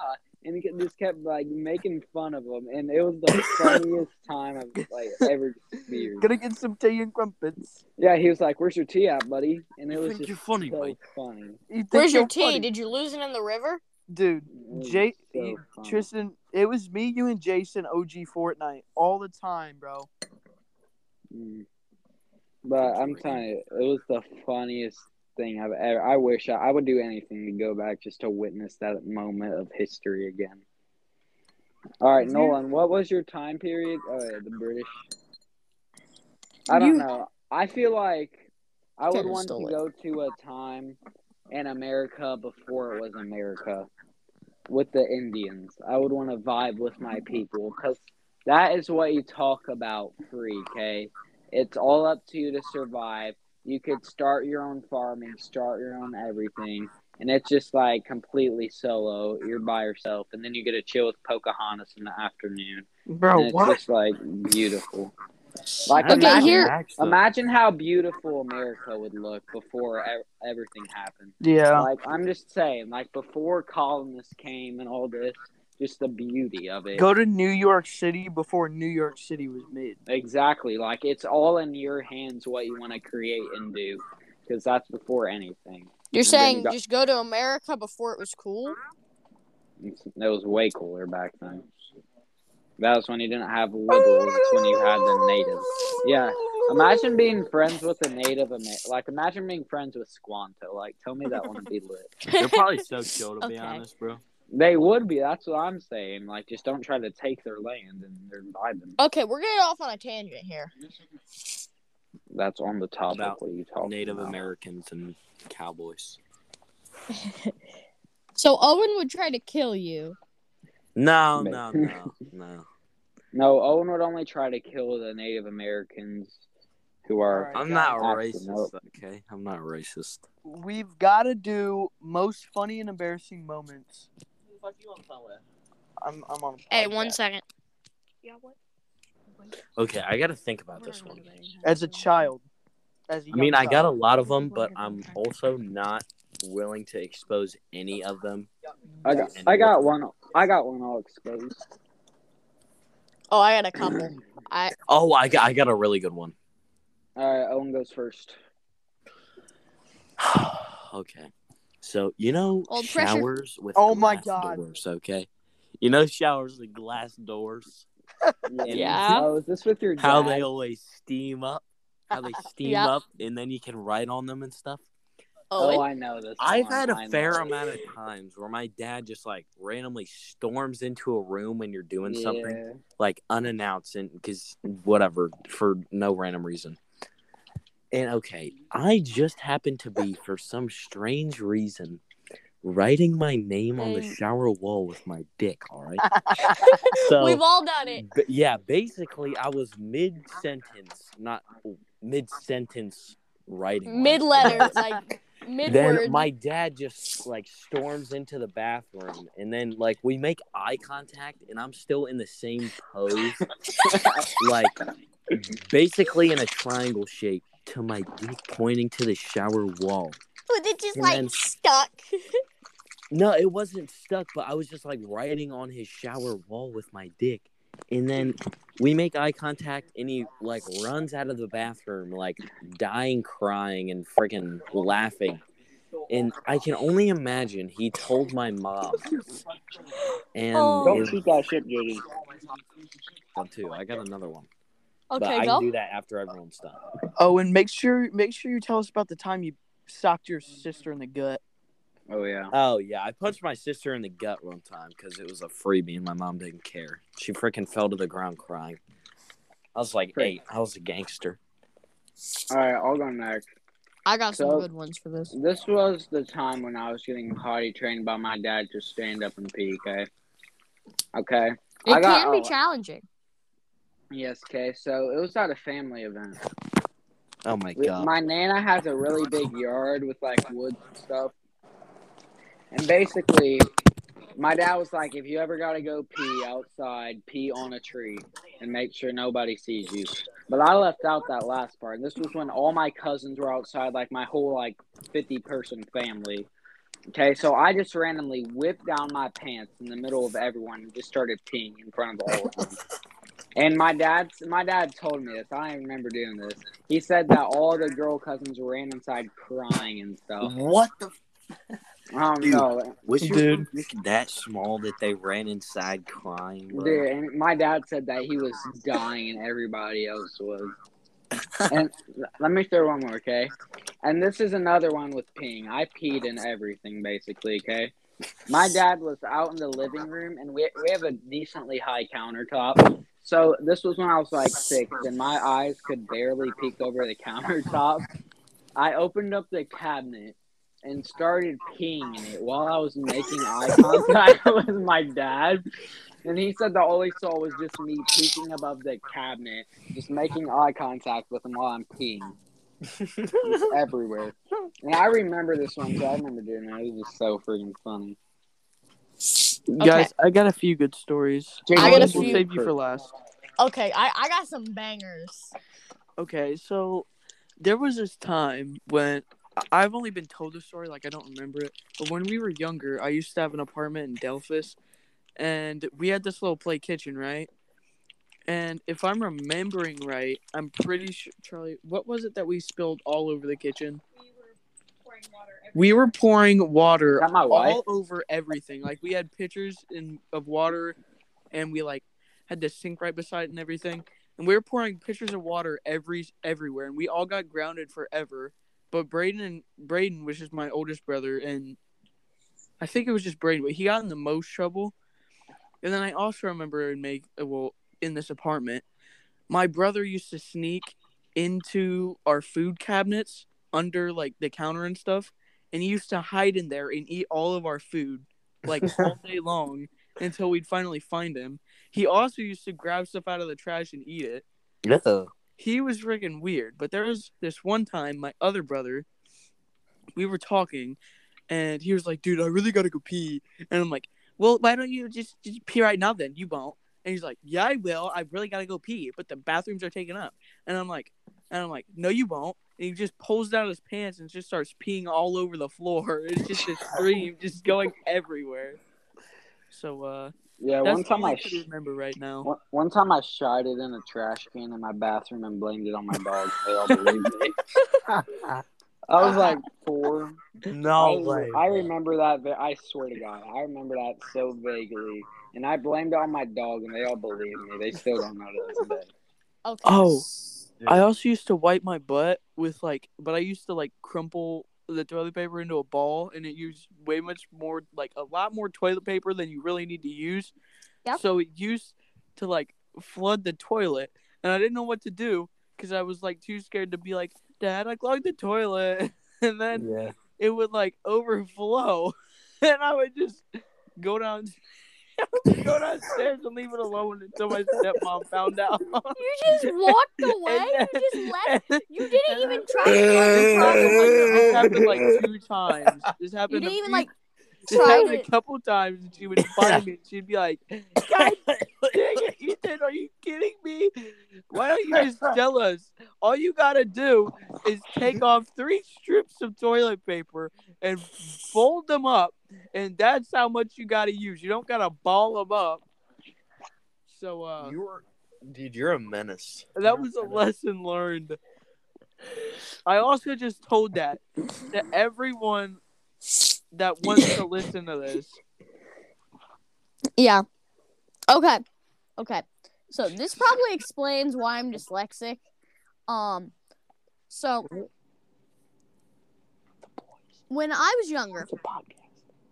And he just kept, like, making fun of him, and it was the funniest time I've, like, ever experienced. Gonna get some tea and crumpets. Yeah, he was like, where's your tea at, buddy? And it you was think just you're funny, so mate. funny. You where's your tea? Funny. Did you lose it in the river? Dude, Jay, so Tristan, it was me, you, and Jason O G Fortnite all the time, bro. Mm. But I'm telling you, it was the funniest thing I've ever. I wish I, I would do anything to go back just to witness that moment of history again. All right, Nolan, what was your time period? Oh, yeah, the British. I don't you, know. I feel like I would want to go to a time in America before it was America with the Indians. I would want to vibe with my people because that is what you talk about free, okay? It's all up to you to survive. You could start your own farming, start your own everything, and it's just, like, completely solo. You're by yourself, and then you get to chill with Pocahontas in the afternoon. Bro, it's what? It's just, like, beautiful. Like, okay, imagine, here... imagine how beautiful America would look before ev- everything happened. Yeah. Like, I'm just saying, like, before colonists came and all this, just the beauty of it. Go to New York City before New York City was made. Exactly. Like, it's all in your hands what you want to create and do. Because that's before anything. You're and saying go- just go to America before it was cool? It's, it was way cooler back then. That was when you didn't have liberals. It's when you had the natives. Yeah. Imagine being friends with a native. Ama- like, imagine being friends with Squanto. Like, tell me that wouldn't be lit. They're probably so chill, to okay. be honest, bro. They would be. That's what I'm saying. Like, just don't try to take their land and their invite them. Okay, we're getting off on a tangent here. That's on the topic. About what you talking Native about. Americans and cowboys. So Owen would try to kill you. No, Maybe. no, no, no. No, Owen would only try to kill the Native Americans who are. Right, I'm not racist. Okay, I'm not racist. We've got to do most funny and embarrassing moments. What do you want to play with? I'm I'm on. Hey, one that. second. Yeah, what? Okay, I gotta think about this one. As a child, as a I mean, child. I got a lot of them, but I'm also not willing to expose any of them. I got, I got one. I got one. I'll expose. Oh, I got a couple. I oh, I got I got a really good one. All right, Owen goes first. Okay, so you know Old showers pressure. with oh glass my God. doors. Okay, you know showers with glass doors. Yeah. Oh, is this with your dad? How they always steam up? How they steam yep. up, and then you can write on them and stuff. Oh, oh I know this. I've one. had a I fair know. amount of times where my dad just, like, randomly storms into a room when you're doing yeah. something, like, unannounced, and because whatever, for no random reason. And, okay, I just happened to be, for some strange reason, writing my name on the shower wall with my dick, all right? So, we've all done it. B- yeah, basically, I was mid-sentence, not mid-sentence writing. Mid-letter, like... Mid-word. Then my dad just, like, storms into the bathroom, and then, like, we make eye contact, and I'm still in the same pose, like, basically in a triangle shape, to my dick pointing to the shower wall. Was it just, and like, then, stuck? No, it wasn't stuck, but I was just, like, writing on his shower wall with my dick. And then we make eye contact, and he, like, runs out of the bathroom, like, dying, crying, and freaking laughing. And I can only imagine he told my mom. And oh. Don't keep that shit, J D. One, two. I got another one. Okay, but I go. can do that after everyone's done. Oh, and make sure, make sure you tell us about the time you socked your sister in the gut. Oh, yeah. Oh, yeah. I punched my sister in the gut one time because it was a freebie and my mom didn't care. She freaking fell to the ground crying. I was like Frick. eight. I was a gangster. All right, I'll go next. I got so, some good ones for this. This was the time when I was getting potty trained by my dad to stand up and pee, okay? Okay. It I got, can be oh, challenging. Yes, okay. So it was at a family event. Oh, my we, God. My Nana has a really big yard with, like, woods and stuff. And basically, my dad was like, if you ever got to go pee outside, pee on a tree and make sure nobody sees you. But I left out that last part. And this was when all my cousins were outside, like my whole, like, fifty-person family. Okay, so I just randomly whipped down my pants in the middle of everyone and just started peeing in front of all of them. And my dad's, my dad told me this. I don't remember doing this. He said that all the girl cousins ran inside crying and stuff. What the f- I don't dude, know. Was your dick that small that they ran inside crying? Bro? Dude, and my dad said that he was dying and everybody else was. And let me throw one more, okay? And this is another one with peeing. I peed in everything, basically, okay? My dad was out in the living room, and we we have a decently high countertop. So this was when I was like six, and my eyes could barely peek over the countertop. I opened up the cabinet and started peeing in it while I was making eye contact with my dad. And he said that all he saw was just me peeking above the cabinet, just making eye contact with him while I'm peeing. It's everywhere. And I remember this one, so I remember doing that. It was just so freaking funny. Okay. Guys, I got a few good stories. Jake, I got a few. We'll save you for last. Okay, I, I got some bangers. Okay, so there was this time when... I've only been told the story, like, I don't remember it. But when we were younger, I used to have an apartment in Delphus, and we had this little play kitchen, right? And if I'm remembering right, I'm pretty sure, Charlie, what was it that we spilled all over the kitchen? We were pouring water. Everywhere. We were pouring water all over everything. Like, we had pitchers in of water, and we, like, had this sink right beside it and everything. And we were pouring pitchers of water every everywhere, and we all got grounded forever. But Braden, and Braden, which is my oldest brother, and I think it was just Braden, but he got in the most trouble. And then I also remember in make well in this apartment, my brother used to sneak into our food cabinets under, like, the counter and stuff, and he used to hide in there and eat all of our food, like, all day long until we'd finally find him. He also used to grab stuff out of the trash and eat it. Yeah. He was friggin' weird, but there was this one time, my other brother, we were talking, and he was like, dude, I really gotta go pee. And I'm like, well, why don't you just, just pee right now then? You won't. And he's like, yeah, I will. I really gotta go pee, but the bathrooms are taken up. And I'm like, and I'm like, no, you won't. And he just pulls down his pants and just starts peeing all over the floor. It's just a stream just going everywhere. So, uh, Yeah, That's one time I, sh- remember right now. One, one time I shied it in a trash can in my bathroom and blamed it on my dog. They all believed me. I was like four. No I was, way. I remember that. I swear to God, I remember that so vaguely. And I blamed it on my dog, and they all believed me. They still don't know to this day. Okay. Oh, yeah. I also used to wipe my butt with like, but I used to like crumple the toilet paper into a ball, and it used way much more, like a lot more toilet paper than you really need to use. Yep. So it used to like flood the toilet, and I didn't know what to do because I was like too scared to be like, Dad, I clogged the toilet, and then yeah. it would like overflow, and I would just go down. I would go downstairs and leave it alone until my stepmom found out. You just walked away? Then, you just left? You didn't even try to like, this happened like two times. This happened, you didn't even, few, like, this happened a couple times, and she would find me and she'd be like, God dang it, Ethan, are you kidding me? Why don't you just tell us? All you gotta do is take off three strips of toilet paper and fold them up. And that's how much you gotta use. You don't gotta ball them up. So, uh, you're, dude, you're a menace. That was a lesson learned. I also just told that to everyone that wants to listen to this. Yeah. Okay. Okay. So this probably explains why I'm dyslexic. Um. So when I was younger,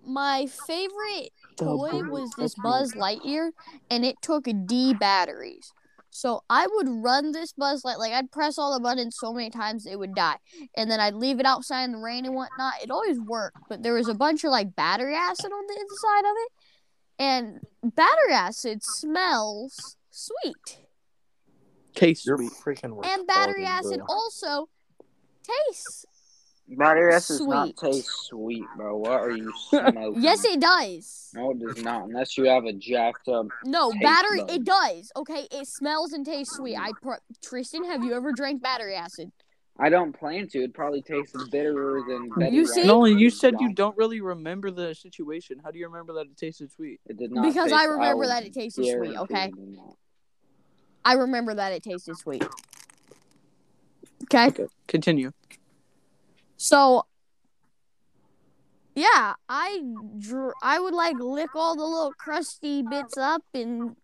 my favorite toy was this Buzz Lightyear, and it took D batteries. So I would run this Buzz Light, like I'd press all the buttons so many times it would die, and then I'd leave it outside in the rain and whatnot. It always worked, but there was a bunch of like battery acid on the inside of it, and battery acid smells sweet. Tastes sweet, freaking worth. And battery acid also tastes. Battery acid does not taste sweet, bro. What are you smoking? Yes, it does. No, it does not. Unless you have a jacked up. No, battery. Bug. It does. Okay, it smells and tastes sweet. I pro- Tristan, have you ever drank battery acid? I don't plan to. It probably tastes bitterer than. You see, Nolan, you said you don't really remember the situation. How do you remember that it tasted sweet? It did not. Because taste, I remember I that it tasted sweet. Okay. I remember that it tasted sweet. Okay. Okay. Continue. So, yeah, I dr- I would, like, lick all the little crusty bits up and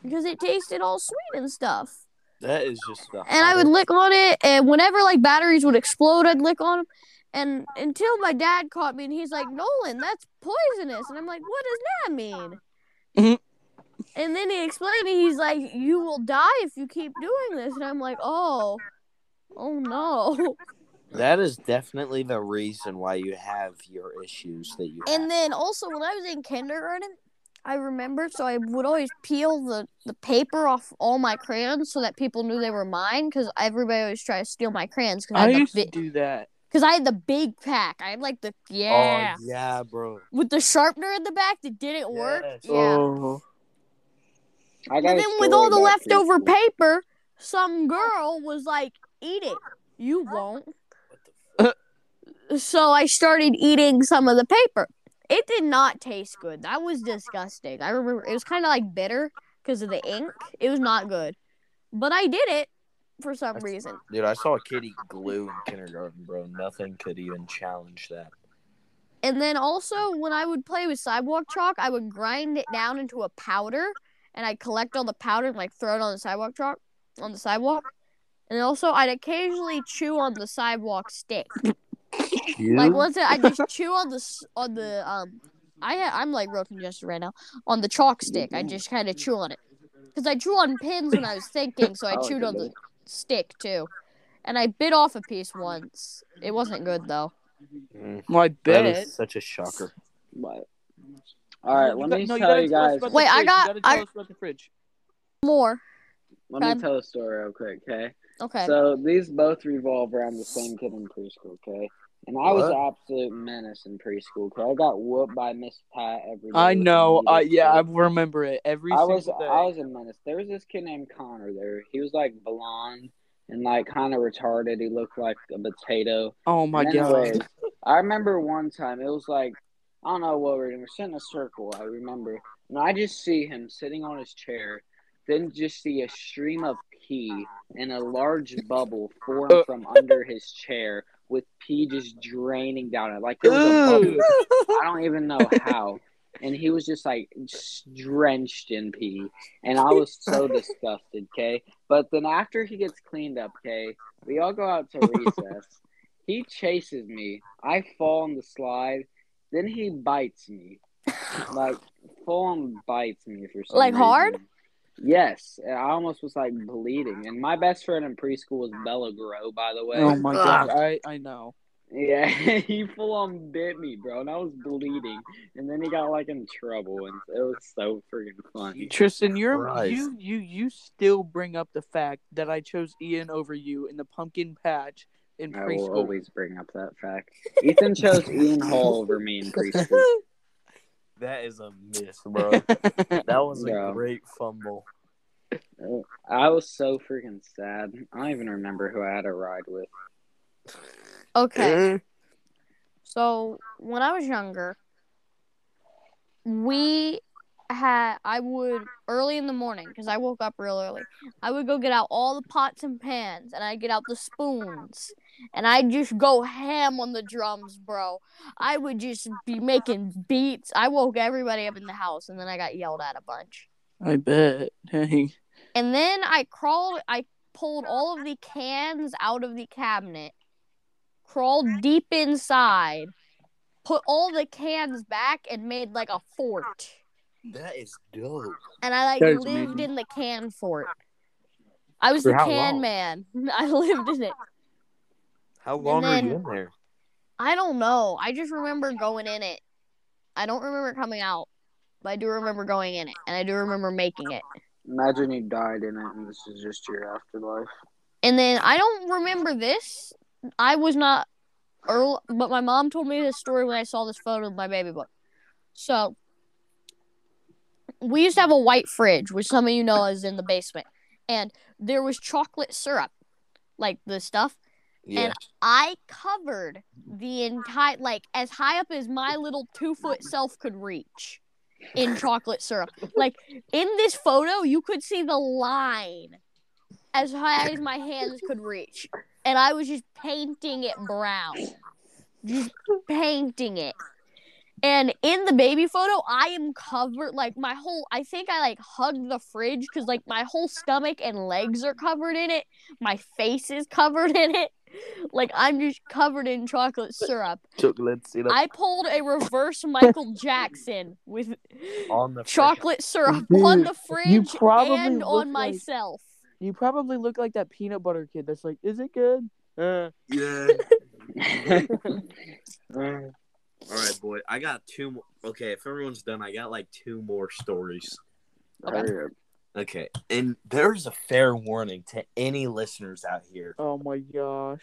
because it tasted all sweet and stuff. That is just the And I would lick on it, and whenever, like, batteries would explode, I'd lick on them. And until my dad caught me, and he's like, Nolan, that's poisonous. And I'm like, what does that mean? Mm-hmm. And then he explained it. He's like, you will die if you keep doing this. And I'm like, oh, oh, no. That is definitely the reason why you have your issues that you have. And then also, when I was in kindergarten, I remember, so I would always peel the, the paper off all my crayons so that people knew they were mine, because everybody always tried to steal my crayons. Cause I, I used bi- to do that. Because I had the big pack. I had, like, the, yeah. Oh, yeah, bro. With the sharpener in the back that didn't yes. work. Yeah. Oh. I and then with all the leftover people. paper, some girl was like, eat it. You won't. So I started eating some of the paper. It did not taste good. That was disgusting. I remember it was kind of like bitter because of the ink. It was not good. But I did it for some I, reason. Dude, I saw a kid eat glue in kindergarten, bro. Nothing could even challenge that. And then also, when I would play with sidewalk chalk, I would grind it down into a powder. And I'd collect all the powder and like throw it on the sidewalk chalk, on the sidewalk. And also, I'd occasionally chew on the sidewalk stick. You? Like once I just chew on the on the um, I ha- I'm like real congested right now on the chalk stick. I just kind of chew on it because I drew on pins when I was thinking, so I oh, chewed on the stick too, and I bit off a piece once. It wasn't good though. Mm. Well, I bet that is such a shocker. What? All right, let me no, tell you guys. Tell Wait, I got. You gotta tell I us about the fridge. More. Let okay. me tell a story real quick, okay? Okay. So these both revolve around the same kid in preschool, okay? And I what? was an absolute menace in preschool, okay? I got whooped by Miss Pat every day. I know. Uh, yeah, I remember it. Every I was, day. I was a menace. There was this kid named Connor there. He was, like, blonde and, like, kind of retarded. He looked like a potato. Oh, my anyways, God. I remember one time, it was, like, I don't know what we were doing. We're sitting in a circle, I remember. And I just see him sitting on his chair, then just see a stream of pee and a large bubble form uh. from under his chair with pee just draining down it. Like, there was a bubble. I don't even know how. And he was just, like, drenched in pee. And I was so disgusted, okay? But then after he gets cleaned up, okay, we all go out to recess. He chases me. I fall on the slide. Then he bites me. Like, full-on bites me for some Like, reason. Hard? Yes. And I almost was, like, bleeding. And my best friend in preschool was Bella Grow, by the way. Oh, my God. I, I know. Yeah, he full-on bit me, bro, and I was bleeding. And then he got, like, in trouble, and it was so freaking funny. Tristan, you're, you you you still bring up the fact that I chose Ian over you in the pumpkin patch in preschool. I will always bring up that fact. Ethan chose Ian Hall over me in preschool. That is a miss, bro. That was bro. a great fumble. I was so freaking sad. I don't even remember who I had a ride with. Okay, so when I was younger, we had, I would, early in the morning, because I woke up real early, I would go get out all the pots and pans, and I'd get out the spoons, and I'd just go ham on the drums, bro. I would just be making beats. I woke everybody up in the house, and then I got yelled at a bunch. I bet. Dang. And then I crawled, I pulled all of the cans out of the cabinet, crawled deep inside, put all the cans back, and made, like, a fort. That is dope. And I, like, lived amazing. in the can fort. I was For the can long? man. I lived in it. How long then, were you in there? I don't know. I just remember going in it. I don't remember coming out, but I do remember going in it, and I do remember making it. Imagine you died in it, and this is just your afterlife. And then, I don't remember this. I was not, early, but my mom told me this story when I saw this photo of my baby boy. So, we used to have a white fridge, which some of you know is in the basement. And there was chocolate syrup, like the stuff. Yeah. And I covered the entire, like, as high up as my little two-foot self could reach in chocolate syrup. Like, in this photo, you could see the line as high as my hands could reach. And I was just painting it brown. Just painting it. And in the baby photo, I am covered, like, my whole, I think I, like, hugged the fridge because, like, my whole stomach and legs are covered in it. My face is covered in it. Like, I'm just covered in chocolate syrup. Chocolate syrup. I pulled a reverse Michael Jackson with on the chocolate syrup Dude, on the fridge and on like- myself. You probably look like that peanut butter kid that's like, is it good? Uh, yeah. uh, all right, boy. I got two more. Okay, if everyone's done, I got like two more stories. Okay. Okay. And there's a fair warning to any listeners out here. Oh, my gosh.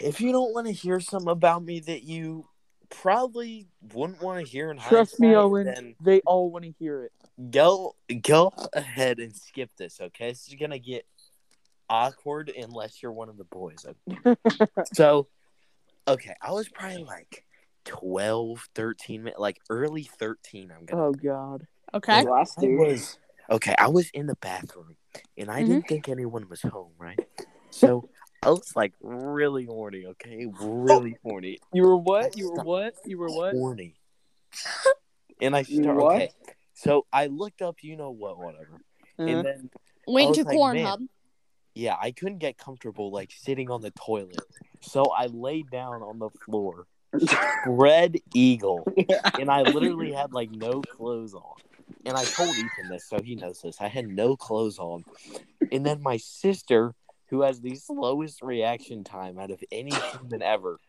If you don't want to hear something about me that you probably wouldn't want to hear in high school. Trust me, Owen. They all want to hear it. Go go ahead and skip this, okay? This is going to get awkward unless you're one of the boys. So, okay, I was probably like twelve, thirteen, like early thirteen. I'm gonna. Oh, God. Okay. I was, okay, I was in the bathroom, and I mm-hmm. didn't think anyone was home, right? So, I was like really horny, okay? Really horny. You were what? You were what? You were what? Horny. And I started, okay. So I looked up, you know what, whatever. Uh-huh. And then went to like, Pornhub. Yeah, I couldn't get comfortable like sitting on the toilet. So I laid down on the floor, spread eagle. And I literally had like no clothes on. And I told Ethan this, so he knows this. I had no clothes on. And then my sister, who has the slowest reaction time out of any human ever,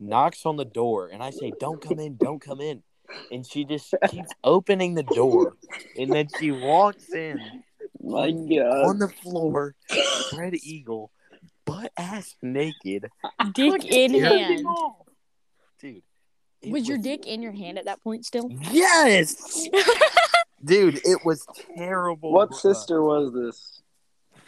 knocks on the door, and I say, don't come in, don't come in. And she just keeps opening the door, and then she walks in My God. on the floor, red eagle, butt-ass naked. Dick in hand. Dude. Was, was your dick in your hand at that point still? Yes! Dude, it was terrible. What bro. sister was this?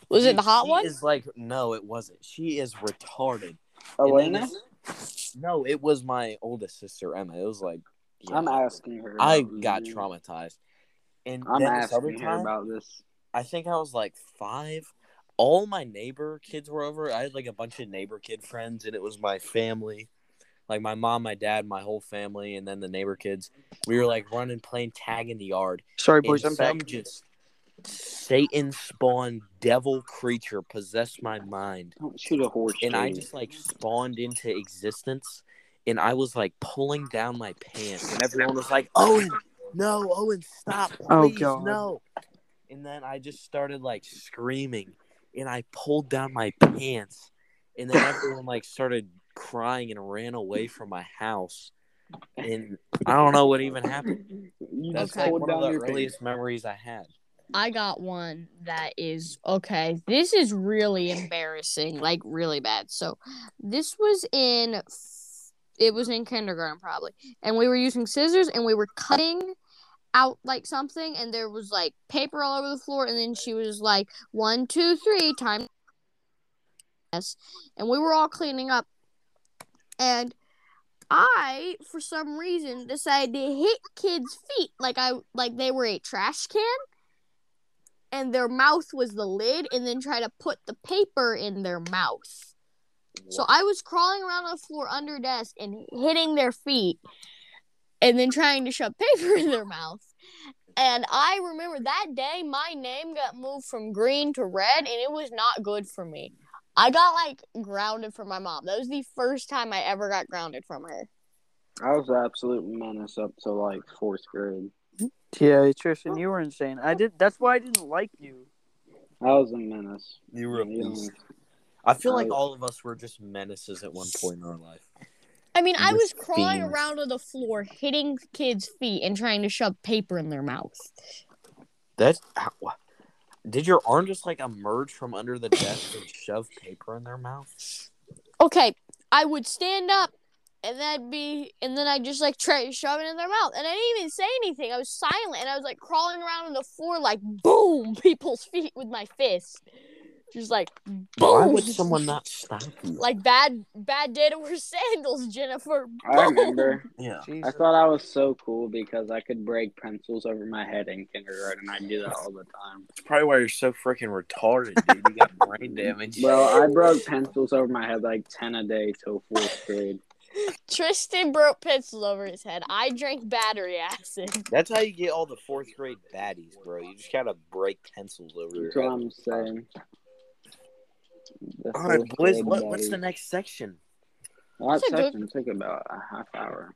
Was it the hot she one? Is like, no, it wasn't. She is retarded. Elena? This, no, it was my oldest sister, Emma. It was like... Yeah, I'm asking her. I got traumatized. And I'm asking her about this. I think I was like five. All my neighbor kids were over. I had like a bunch of neighbor kid friends, and it was my family. Like my mom, my dad, my whole family, and then the neighbor kids. We were like running, playing tag in the yard. Sorry, boys, I'm back. Just Satan spawned devil creature possessed my mind. Don't shoot a horse. And dude. I just like spawned into existence, and I was like pulling down my pants, and everyone was like, "Owen, no, Owen, stop, please, oh, God. no." And then I just started like screaming, and I pulled down my pants, and then everyone like started crying and ran away from my house, and I don't know what even happened. You That's like one of the earliest memories I had. I got one that is okay. This is really embarrassing, like really bad. So, this was in it was in kindergarten probably, and we were using scissors and we were cutting out like something, and there was like paper all over the floor, and then she was like one, two, three, time. Yes, and we were all cleaning up. And I, for some reason, decided to hit kids' feet like I like they were a trash can, and their mouth was the lid, and then try to put the paper in their mouth. What? So I was crawling around on the floor under desk and hitting their feet, and then trying to shove paper in their mouth. And I remember that day, my name got moved from green to red, and it was not good for me. I got, like, grounded from my mom. That was the first time I ever got grounded from her. I was an absolute menace up to, like, fourth grade. Yeah, Tristan, you were insane. I did. That's why I didn't like you. I was a menace. You were a menace. I feel like all of us were just menaces at one point in our life. I mean, I was crawling around on the floor, hitting kids' feet, and trying to shove paper in their mouth. That's... Did your arm just, like, emerge from under the desk and shove paper in their mouth? Okay, I would stand up, and that'd be, and then I'd just, like, try to shove it in their mouth. And I didn't even say anything. I was silent, and I was, like, crawling around on the floor, like, boom, people's feet with my fist. Just, like, boom. Why would someone not stop you? Like, bad, bad day to wear sandals, Jennifer. Boom. I remember. Yeah. Jesus. I thought I was so cool because I could break pencils over my head in kindergarten. I do that all the time. That's probably why you're so freaking retarded, dude. You got brain damage. Well, I broke pencils over my head like ten a day till fourth grade. Tristan broke pencils over his head. I drank battery acid. That's how you get all the fourth grade baddies, bro. You just gotta break pencils over your head. That's what I'm saying. All right, boys, what, what's the next section? Well, that section good... took about a half hour.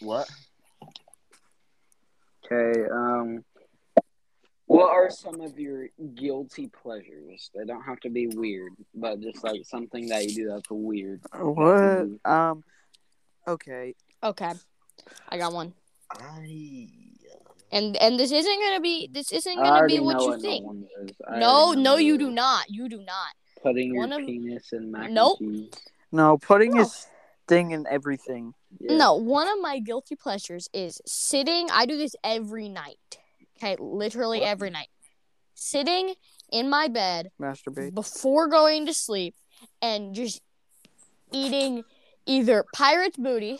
What? Okay, um, what are some of your guilty pleasures? They don't have to be weird, but just like something that you do that's weird. What? Um, okay. Okay, I got one. I... And and this isn't gonna be this isn't gonna be what you think. No, no, you do not. You do not. Putting your penis in mac and cheese. No, putting his thing in everything. Yeah. No, one of my guilty pleasures is sitting. I do this every night. Okay, literally every night. Sitting in my bed, masturbate before going to sleep, and just eating either pirate's booty.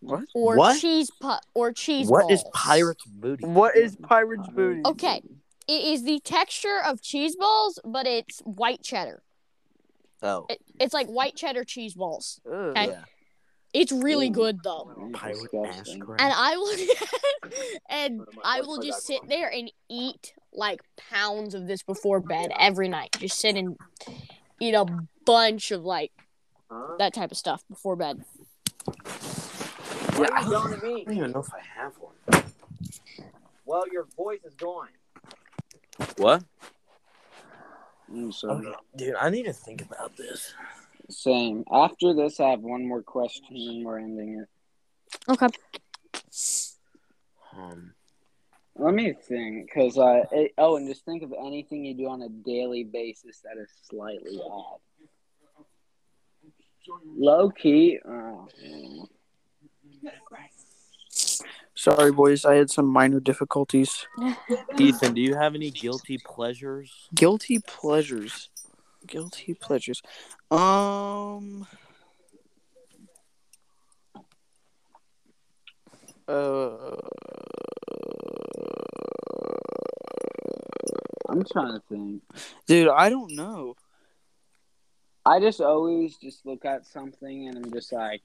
What? Or what? cheese pu- or cheese What balls. is pirate's booty? What is pirate's booty? Okay. It is the texture of cheese balls, but it's white cheddar. Oh. It, it's like white cheddar cheese balls. Ooh, okay? Yeah. It's really Ooh. good though. Pirate ass crap. And I will and I will just sit there and eat like pounds of this before bed every night. Just sit and eat a bunch of like that type of stuff before bed. Yeah, I don't even know if I have one. Well, your voice is gone. What? I'm sorry. Okay, dude, I need to think about this. Same. After this, I have one more question and we're ending it. Okay. Um, Let me think. Cause, uh, it, oh, and just think of anything you do on a daily basis that is slightly odd. Low-key. Oh, man. Sorry, boys. I had some minor difficulties. Ethan, do you have any guilty pleasures? Guilty pleasures. Guilty pleasures. Um. Uh. trying to think. Dude, I don't know. I just always just look at something and I'm just like,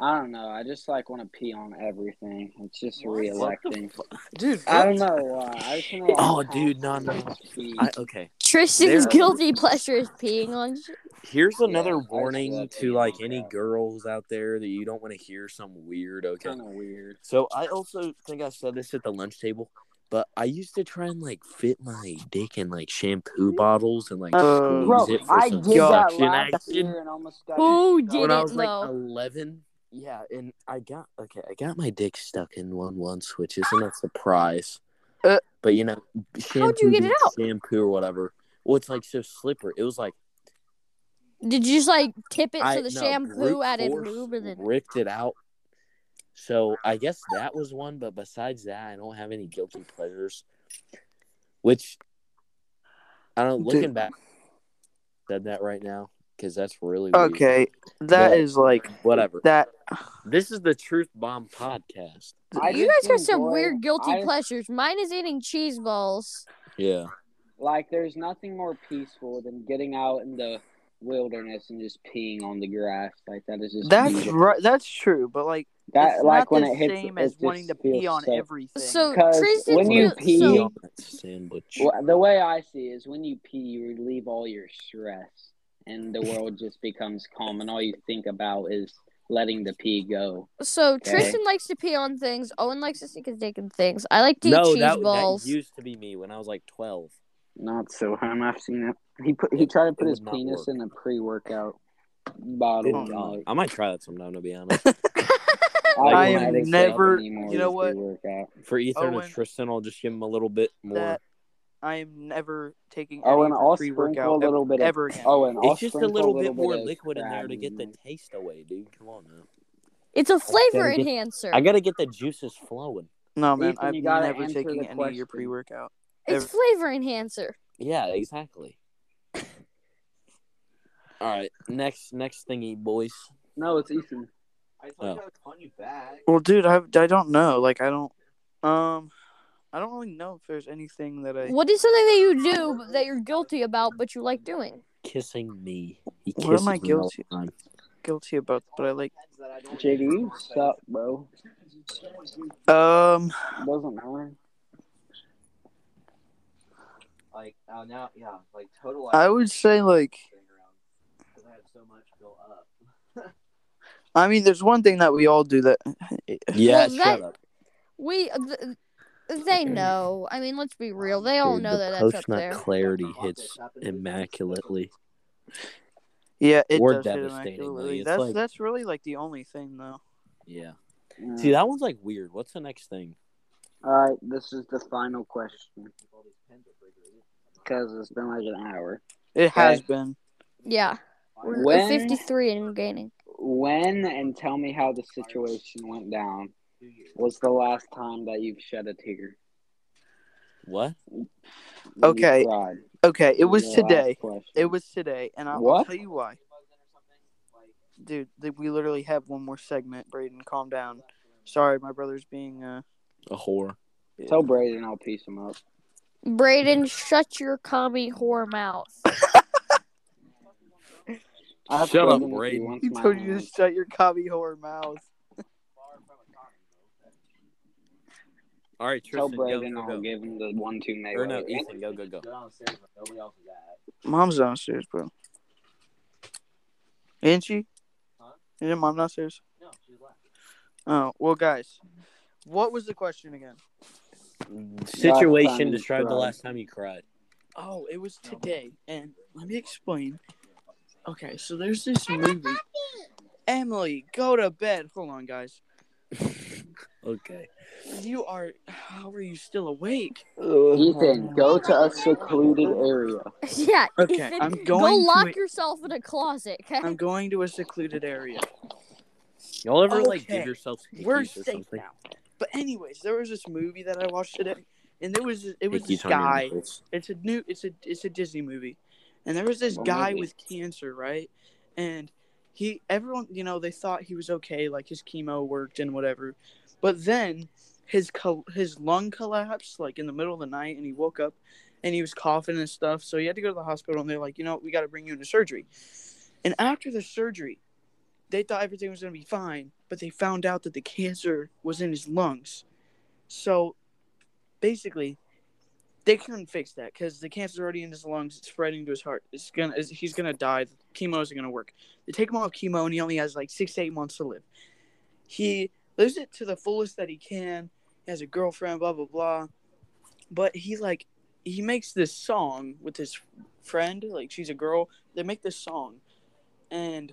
I don't know. I just like want to pee on everything. It's just re-electing. Dude, I don't know why. I just know oh, dude, no, no. I, okay. Tristan's there. Guilty pleasure is peeing on shit. Here's another yeah, warning to like any out. girls out there that you don't want to hear some weird, okay? Kind of weird. So I also think I said this at the lunch table. But I used to try and, like, fit my dick in, like, shampoo bottles and, like, uh, bro, it for I some did that last action. year and almost got Who did When it, I was, though? like, eleven. Yeah, and I got, okay, I got my dick stuck in one once, which isn't a surprise. Uh, but, you know, shampoo, how'd you get it out? Shampoo or whatever. Well, it's, like, so slippery. It was, like. Did you just, like, tip it I, so the no, shampoo added lube and then. ripped it out. So, I guess that was one, but besides that, I don't have any guilty pleasures. Which, I don't know, looking Dude. back, said that right now, because that's really weird. Okay, that but, is like, whatever. That This is the Truth Bomb podcast. I you guys got some boy, weird guilty I, pleasures. Mine is eating cheese balls. Yeah. Like, there's nothing more peaceful than getting out in the wilderness and just peeing on the grass. Like, that is just That's right, that's true, but like, That, it's like not when the it hits, same it as wanting to pee on sick. everything. So when you pee, so, well, the way I see it is when you pee, you relieve all your stress, and the world just becomes calm, and all you think about is letting the pee go. So okay? Tristan likes to pee on things. Owen likes to stick his dick in things. I like to eat no, cheese that, balls. That used to be me when I was like twelve. Not so. I'm I've seen it. He put he tried to put his penis work. in a pre-workout bottle. Oh, like, I might try that sometime, to be honest. Like I am never, you know what, for Ethan and Tristan, I'll just give him a little bit more. I am never taking oh, and I'll sprinkle a little bit ever again. Oh, and it's just a little bit more liquid in there to get the taste away, dude. Come on now. It's a flavor enhancer. I got to get the juices flowing. No, man, I've never taken any of your pre-workout. It's flavor enhancer. Yeah, exactly. All right, next next thingy, boys. No, it's Ethan. I thought oh. I was calling you back. Well, dude, I I don't know. Like, I don't, um, I don't really know if there's anything that I. What is something that you do that you're guilty about, but you like doing? Kissing me. He kisses what am I guilty? Me all the time. Guilty about, but I like. J D, stop, bro. Um. It doesn't matter. Like uh, now, yeah, like total. I would say like. Because I had so much go up. I mean, there's one thing that we all do that. Yeah, well, shut that, up. We, th- they know. I mean, let's be real. They all Dude, know the that that's up there. The post-nut clarity hits immaculately. Yeah, it or does devastatingly. Hit that's like, that's really like the only thing, though. Yeah. yeah. See, that one's like weird. What's the next thing? All right, this is the final question. Because it's been like an hour. It has okay. been. Yeah, we're, when... we're fifty-three and gaining. When, and tell me how the situation went down, was the last time that you've shed a tear? What? Okay. Okay, it was today. It was today, and I'll, I'll tell you why. Dude, we literally have one more segment. Braden, calm down. Sorry, my brother's being uh... a whore. Yeah. Tell Braden I'll piece him up. Braden, shut your commie whore mouth. I shut up, Braden. He told you to shut your commie whore mouth. All right, Tristan, go, go, go. I'll give him the one, two, maybe. Or no, Ethan, go, go, go. Mom's downstairs, bro. Isn't she? Huh? Isn't Mom downstairs? No, she's left. Oh, well, guys, what was the question again? Situation described the last time you cried. Oh, it was today, and let me explain. Okay, so there's this movie. Emily, go to bed. Hold on, guys. Okay. You are... How are you still awake? Ethan, go to a secluded area. Yeah. Okay, Ethan, I'm going Go lock to a, yourself in a closet, okay? I'm going to a secluded area. Y'all ever, okay. like, give yourself a We're safe something? now. But anyways, there was this movie that I watched today, and there was it was this guy. It's a new... It's a, it's a Disney movie. And there was this guy with cancer, right? And he, everyone, you know, they thought he was okay, like his chemo worked and whatever. But then his co- his lung collapsed, like in the middle of the night, and he woke up, and he was coughing and stuff. So he had to go to the hospital, and they're like, you know, we got to bring you into surgery. And after the surgery, they thought everything was going to be fine, but they found out that the cancer was in his lungs. So basically, they couldn't fix that because the cancer's already in his lungs. It's spreading to his heart. It's gonna, it's, he's going to die. The chemo isn't going to work. They take him off chemo, and he only has like six to eight months to live. He lives it to the fullest that he can. He has a girlfriend, blah, blah, blah. But he, like, he makes this song with his friend. Like, she's a girl. They make this song, and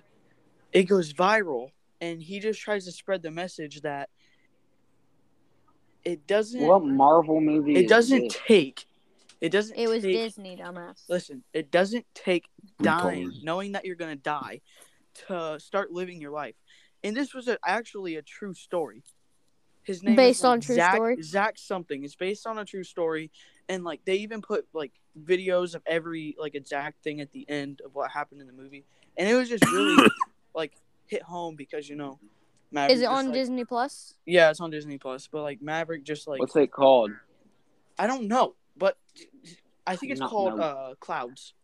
it goes viral. And he just tries to spread the message that it doesn't. What Marvel movie? It doesn't it? take. It doesn't. It was take, Disney, dumbass. Listen, it doesn't take dying, knowing that you're gonna die, to start living your life. And this was a, actually a true story. His name based is like on true Zach, story. Zach something. It's based on a true story, and like they even put like videos of every like exact thing at the end of what happened in the movie, and it was just really like hit home because you know. Maverick is it just, on like, Disney Plus? Yeah, it's on Disney Plus. But like Maverick, just like what's it called? I don't know, but I think it's I called uh, Clouds.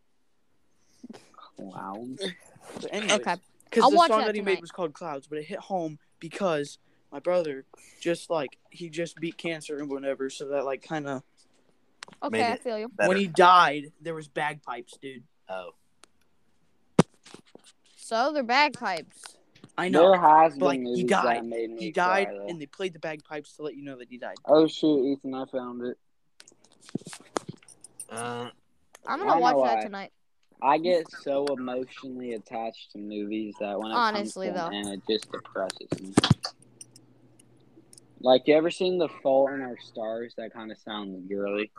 Clouds. But anyways, okay. Because the song that, that he made was called Clouds, but it hit home because my brother just like he just beat cancer and whatever, so that like kind of. Okay, I feel you. Better. When he died, there was bagpipes, dude. Oh. So they're bagpipes. I know, there has but, like, been he died. That made me he died, cry, and they played the bagpipes to let you know that he died. Oh, shoot, Ethan, I found it. Uh, I'm going to watch that I, tonight. I get so emotionally attached to movies that when it Honestly, comes to though. It just depresses me. Like, you ever seen The Fault in Our Stars? That kind of sounds girly.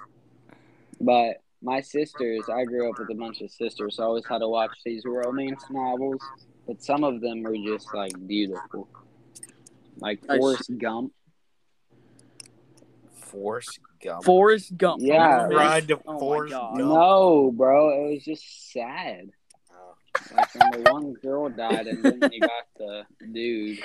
But my sisters, I grew up with a bunch of sisters, so I always had to watch these romance novels. But some of them were just, like, beautiful. Like Forrest Gump. Forrest Gump? Forrest Gump. Yeah. Ride to oh Forrest Gump. No, bro. It was just sad. Like, when the one girl died and then you got the dude.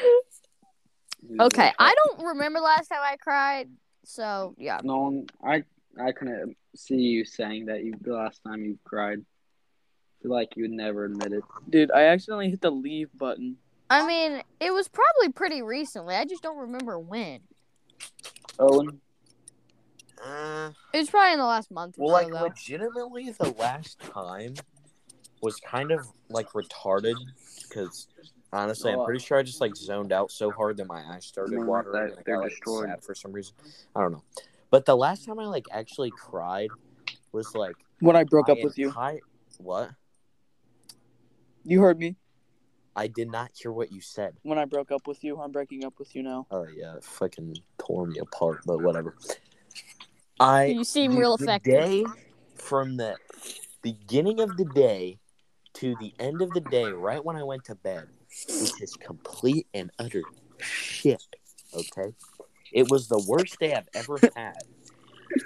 Okay. Like, I don't remember last time I cried. So, yeah. No, I, I couldn't see you saying that you the last time you cried. Like you would never admit it. Dude, I accidentally hit the leave button. I mean, it was probably pretty recently. I just don't remember when. Owen? Uh, it was probably in the last month or well, so, like, though. Legitimately, the last time was kind of, like, retarded. Because, honestly, oh, I'm pretty sure I just, like, zoned out so hard that my eyes started man, watering. That, they're I got, destroyed. Like, sad for some reason. I don't know. But the last time I, like, actually cried was, like... When I broke I up with you. High... What? You heard me. I did not hear what you said. When I broke up with you, I'm breaking up with you now. Oh, yeah. It fucking tore me apart, but whatever. I, you seem real effective. Day, from the beginning of the day to the end of the day, right when I went to bed, was just complete and utter shit, okay? It was the worst day I've ever had.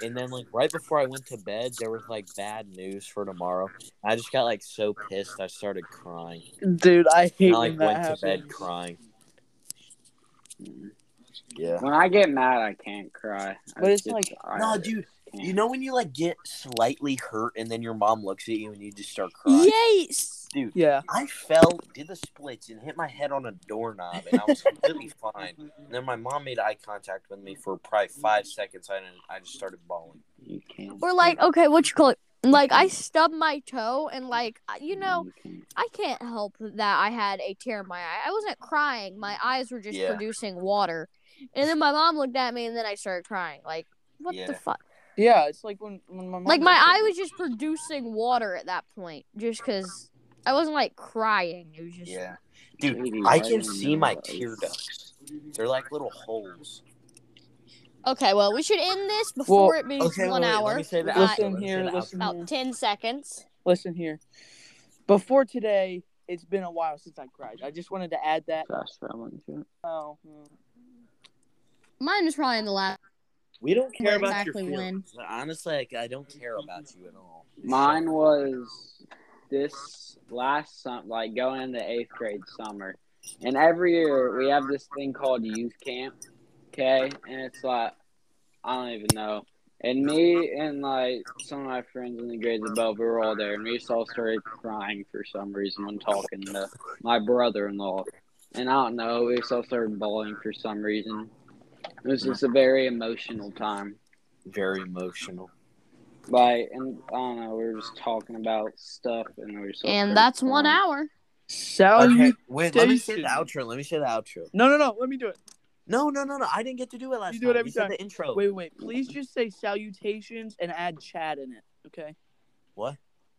And then, like, right before I went to bed, there was, like, bad news for tomorrow. I just got, like, so pissed I started crying. Dude, I hate and I, like, when that went happens. to bed crying. Yeah. When I get mad, I can't cry. But I it's like, tired. no, dude, you know when you, like, get slightly hurt and then your mom looks at you and you just start crying? Yes! Dude, yeah. I fell, did the splits, and hit my head on a doorknob, and I was completely fine. And then my mom made eye contact with me for probably five seconds, and I just started bawling. You can't or, like, okay, what you call it? Like, I stubbed my toe, and, like, you know, I can't help that I had a tear in my eye. I wasn't crying. My eyes were just yeah. producing water. And then my mom looked at me, and then I started crying. Like, what yeah. the fuck? Yeah, it's like when, when my mom... Like, my eye was just producing water at that point, just because... I wasn't, like, crying. It was just... Yeah. Dude, I can see my tear ducts. They're like little holes. Okay, well, we should end this before well, it means okay, one wait, hour. Let me say that. Listen here, listen About here. ten seconds. Listen here. Before today, it's been a while since I cried. I just wanted to add that. Gosh, that one too. Oh. Mine was probably in the last... We don't care about exactly your feelings. When. Honestly, like, I don't care about you at all. Mine was... This last summer, like going into eighth grade summer, and every year we have this thing called youth camp, okay? And it's like, I don't even know. And me and, like, some of my friends in the grades above, we were all there. And we just all started crying for some reason when talking to my brother-in-law. And I don't know, we just all started bawling for some reason. It was just a very emotional time. Very emotional. Like, and I don't know, we were just talking about stuff. And, we and that's crying. One hour. So okay, wait, let me say the outro. Let me say the outro. No, no, no. Let me do it. No, no, no, no. I didn't get to do it last you time. You do it every you time. The intro. Wait, wait. Please just say salutations and add Chad in it, okay? What?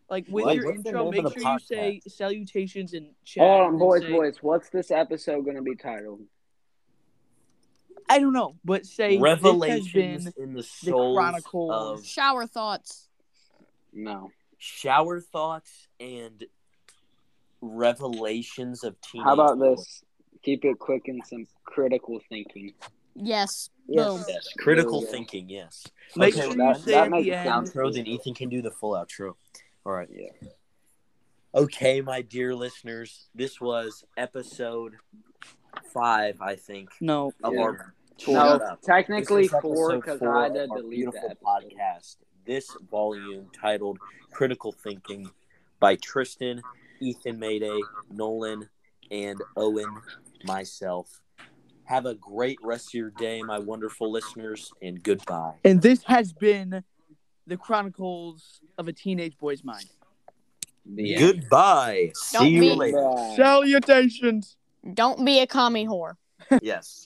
Like, with what? your What's intro, make sure you say salutations and Chad. Hold on, boys, say, boys. What's this episode going to be titled? I don't know, but say Revelations in the Souls Chronicles of... Shower Thoughts. No. Shower Thoughts and Revelations of Teenage How about Boys. This? Keep it quick and some critical thinking. Yes. Yes. Boom. Yes. Critical yeah, yeah. thinking, yes. Make okay, sure that, you say that makes the outro, then Ethan can do the full outro. All right. Yeah. Okay, my dear listeners, this was episode five, I think. No. Of yeah. our no, technically four, because I had to delete that podcast. This volume titled Critical Thinking by Tristan, Ethan Mayday, Nolan, and Owen, myself. Have a great rest of your day, my wonderful listeners, and goodbye. And this has been the Chronicles of a Teenage Boy's Mind. Yeah. Goodbye. Don't See be, you later. Salutations. Don't be a commie whore. Yes.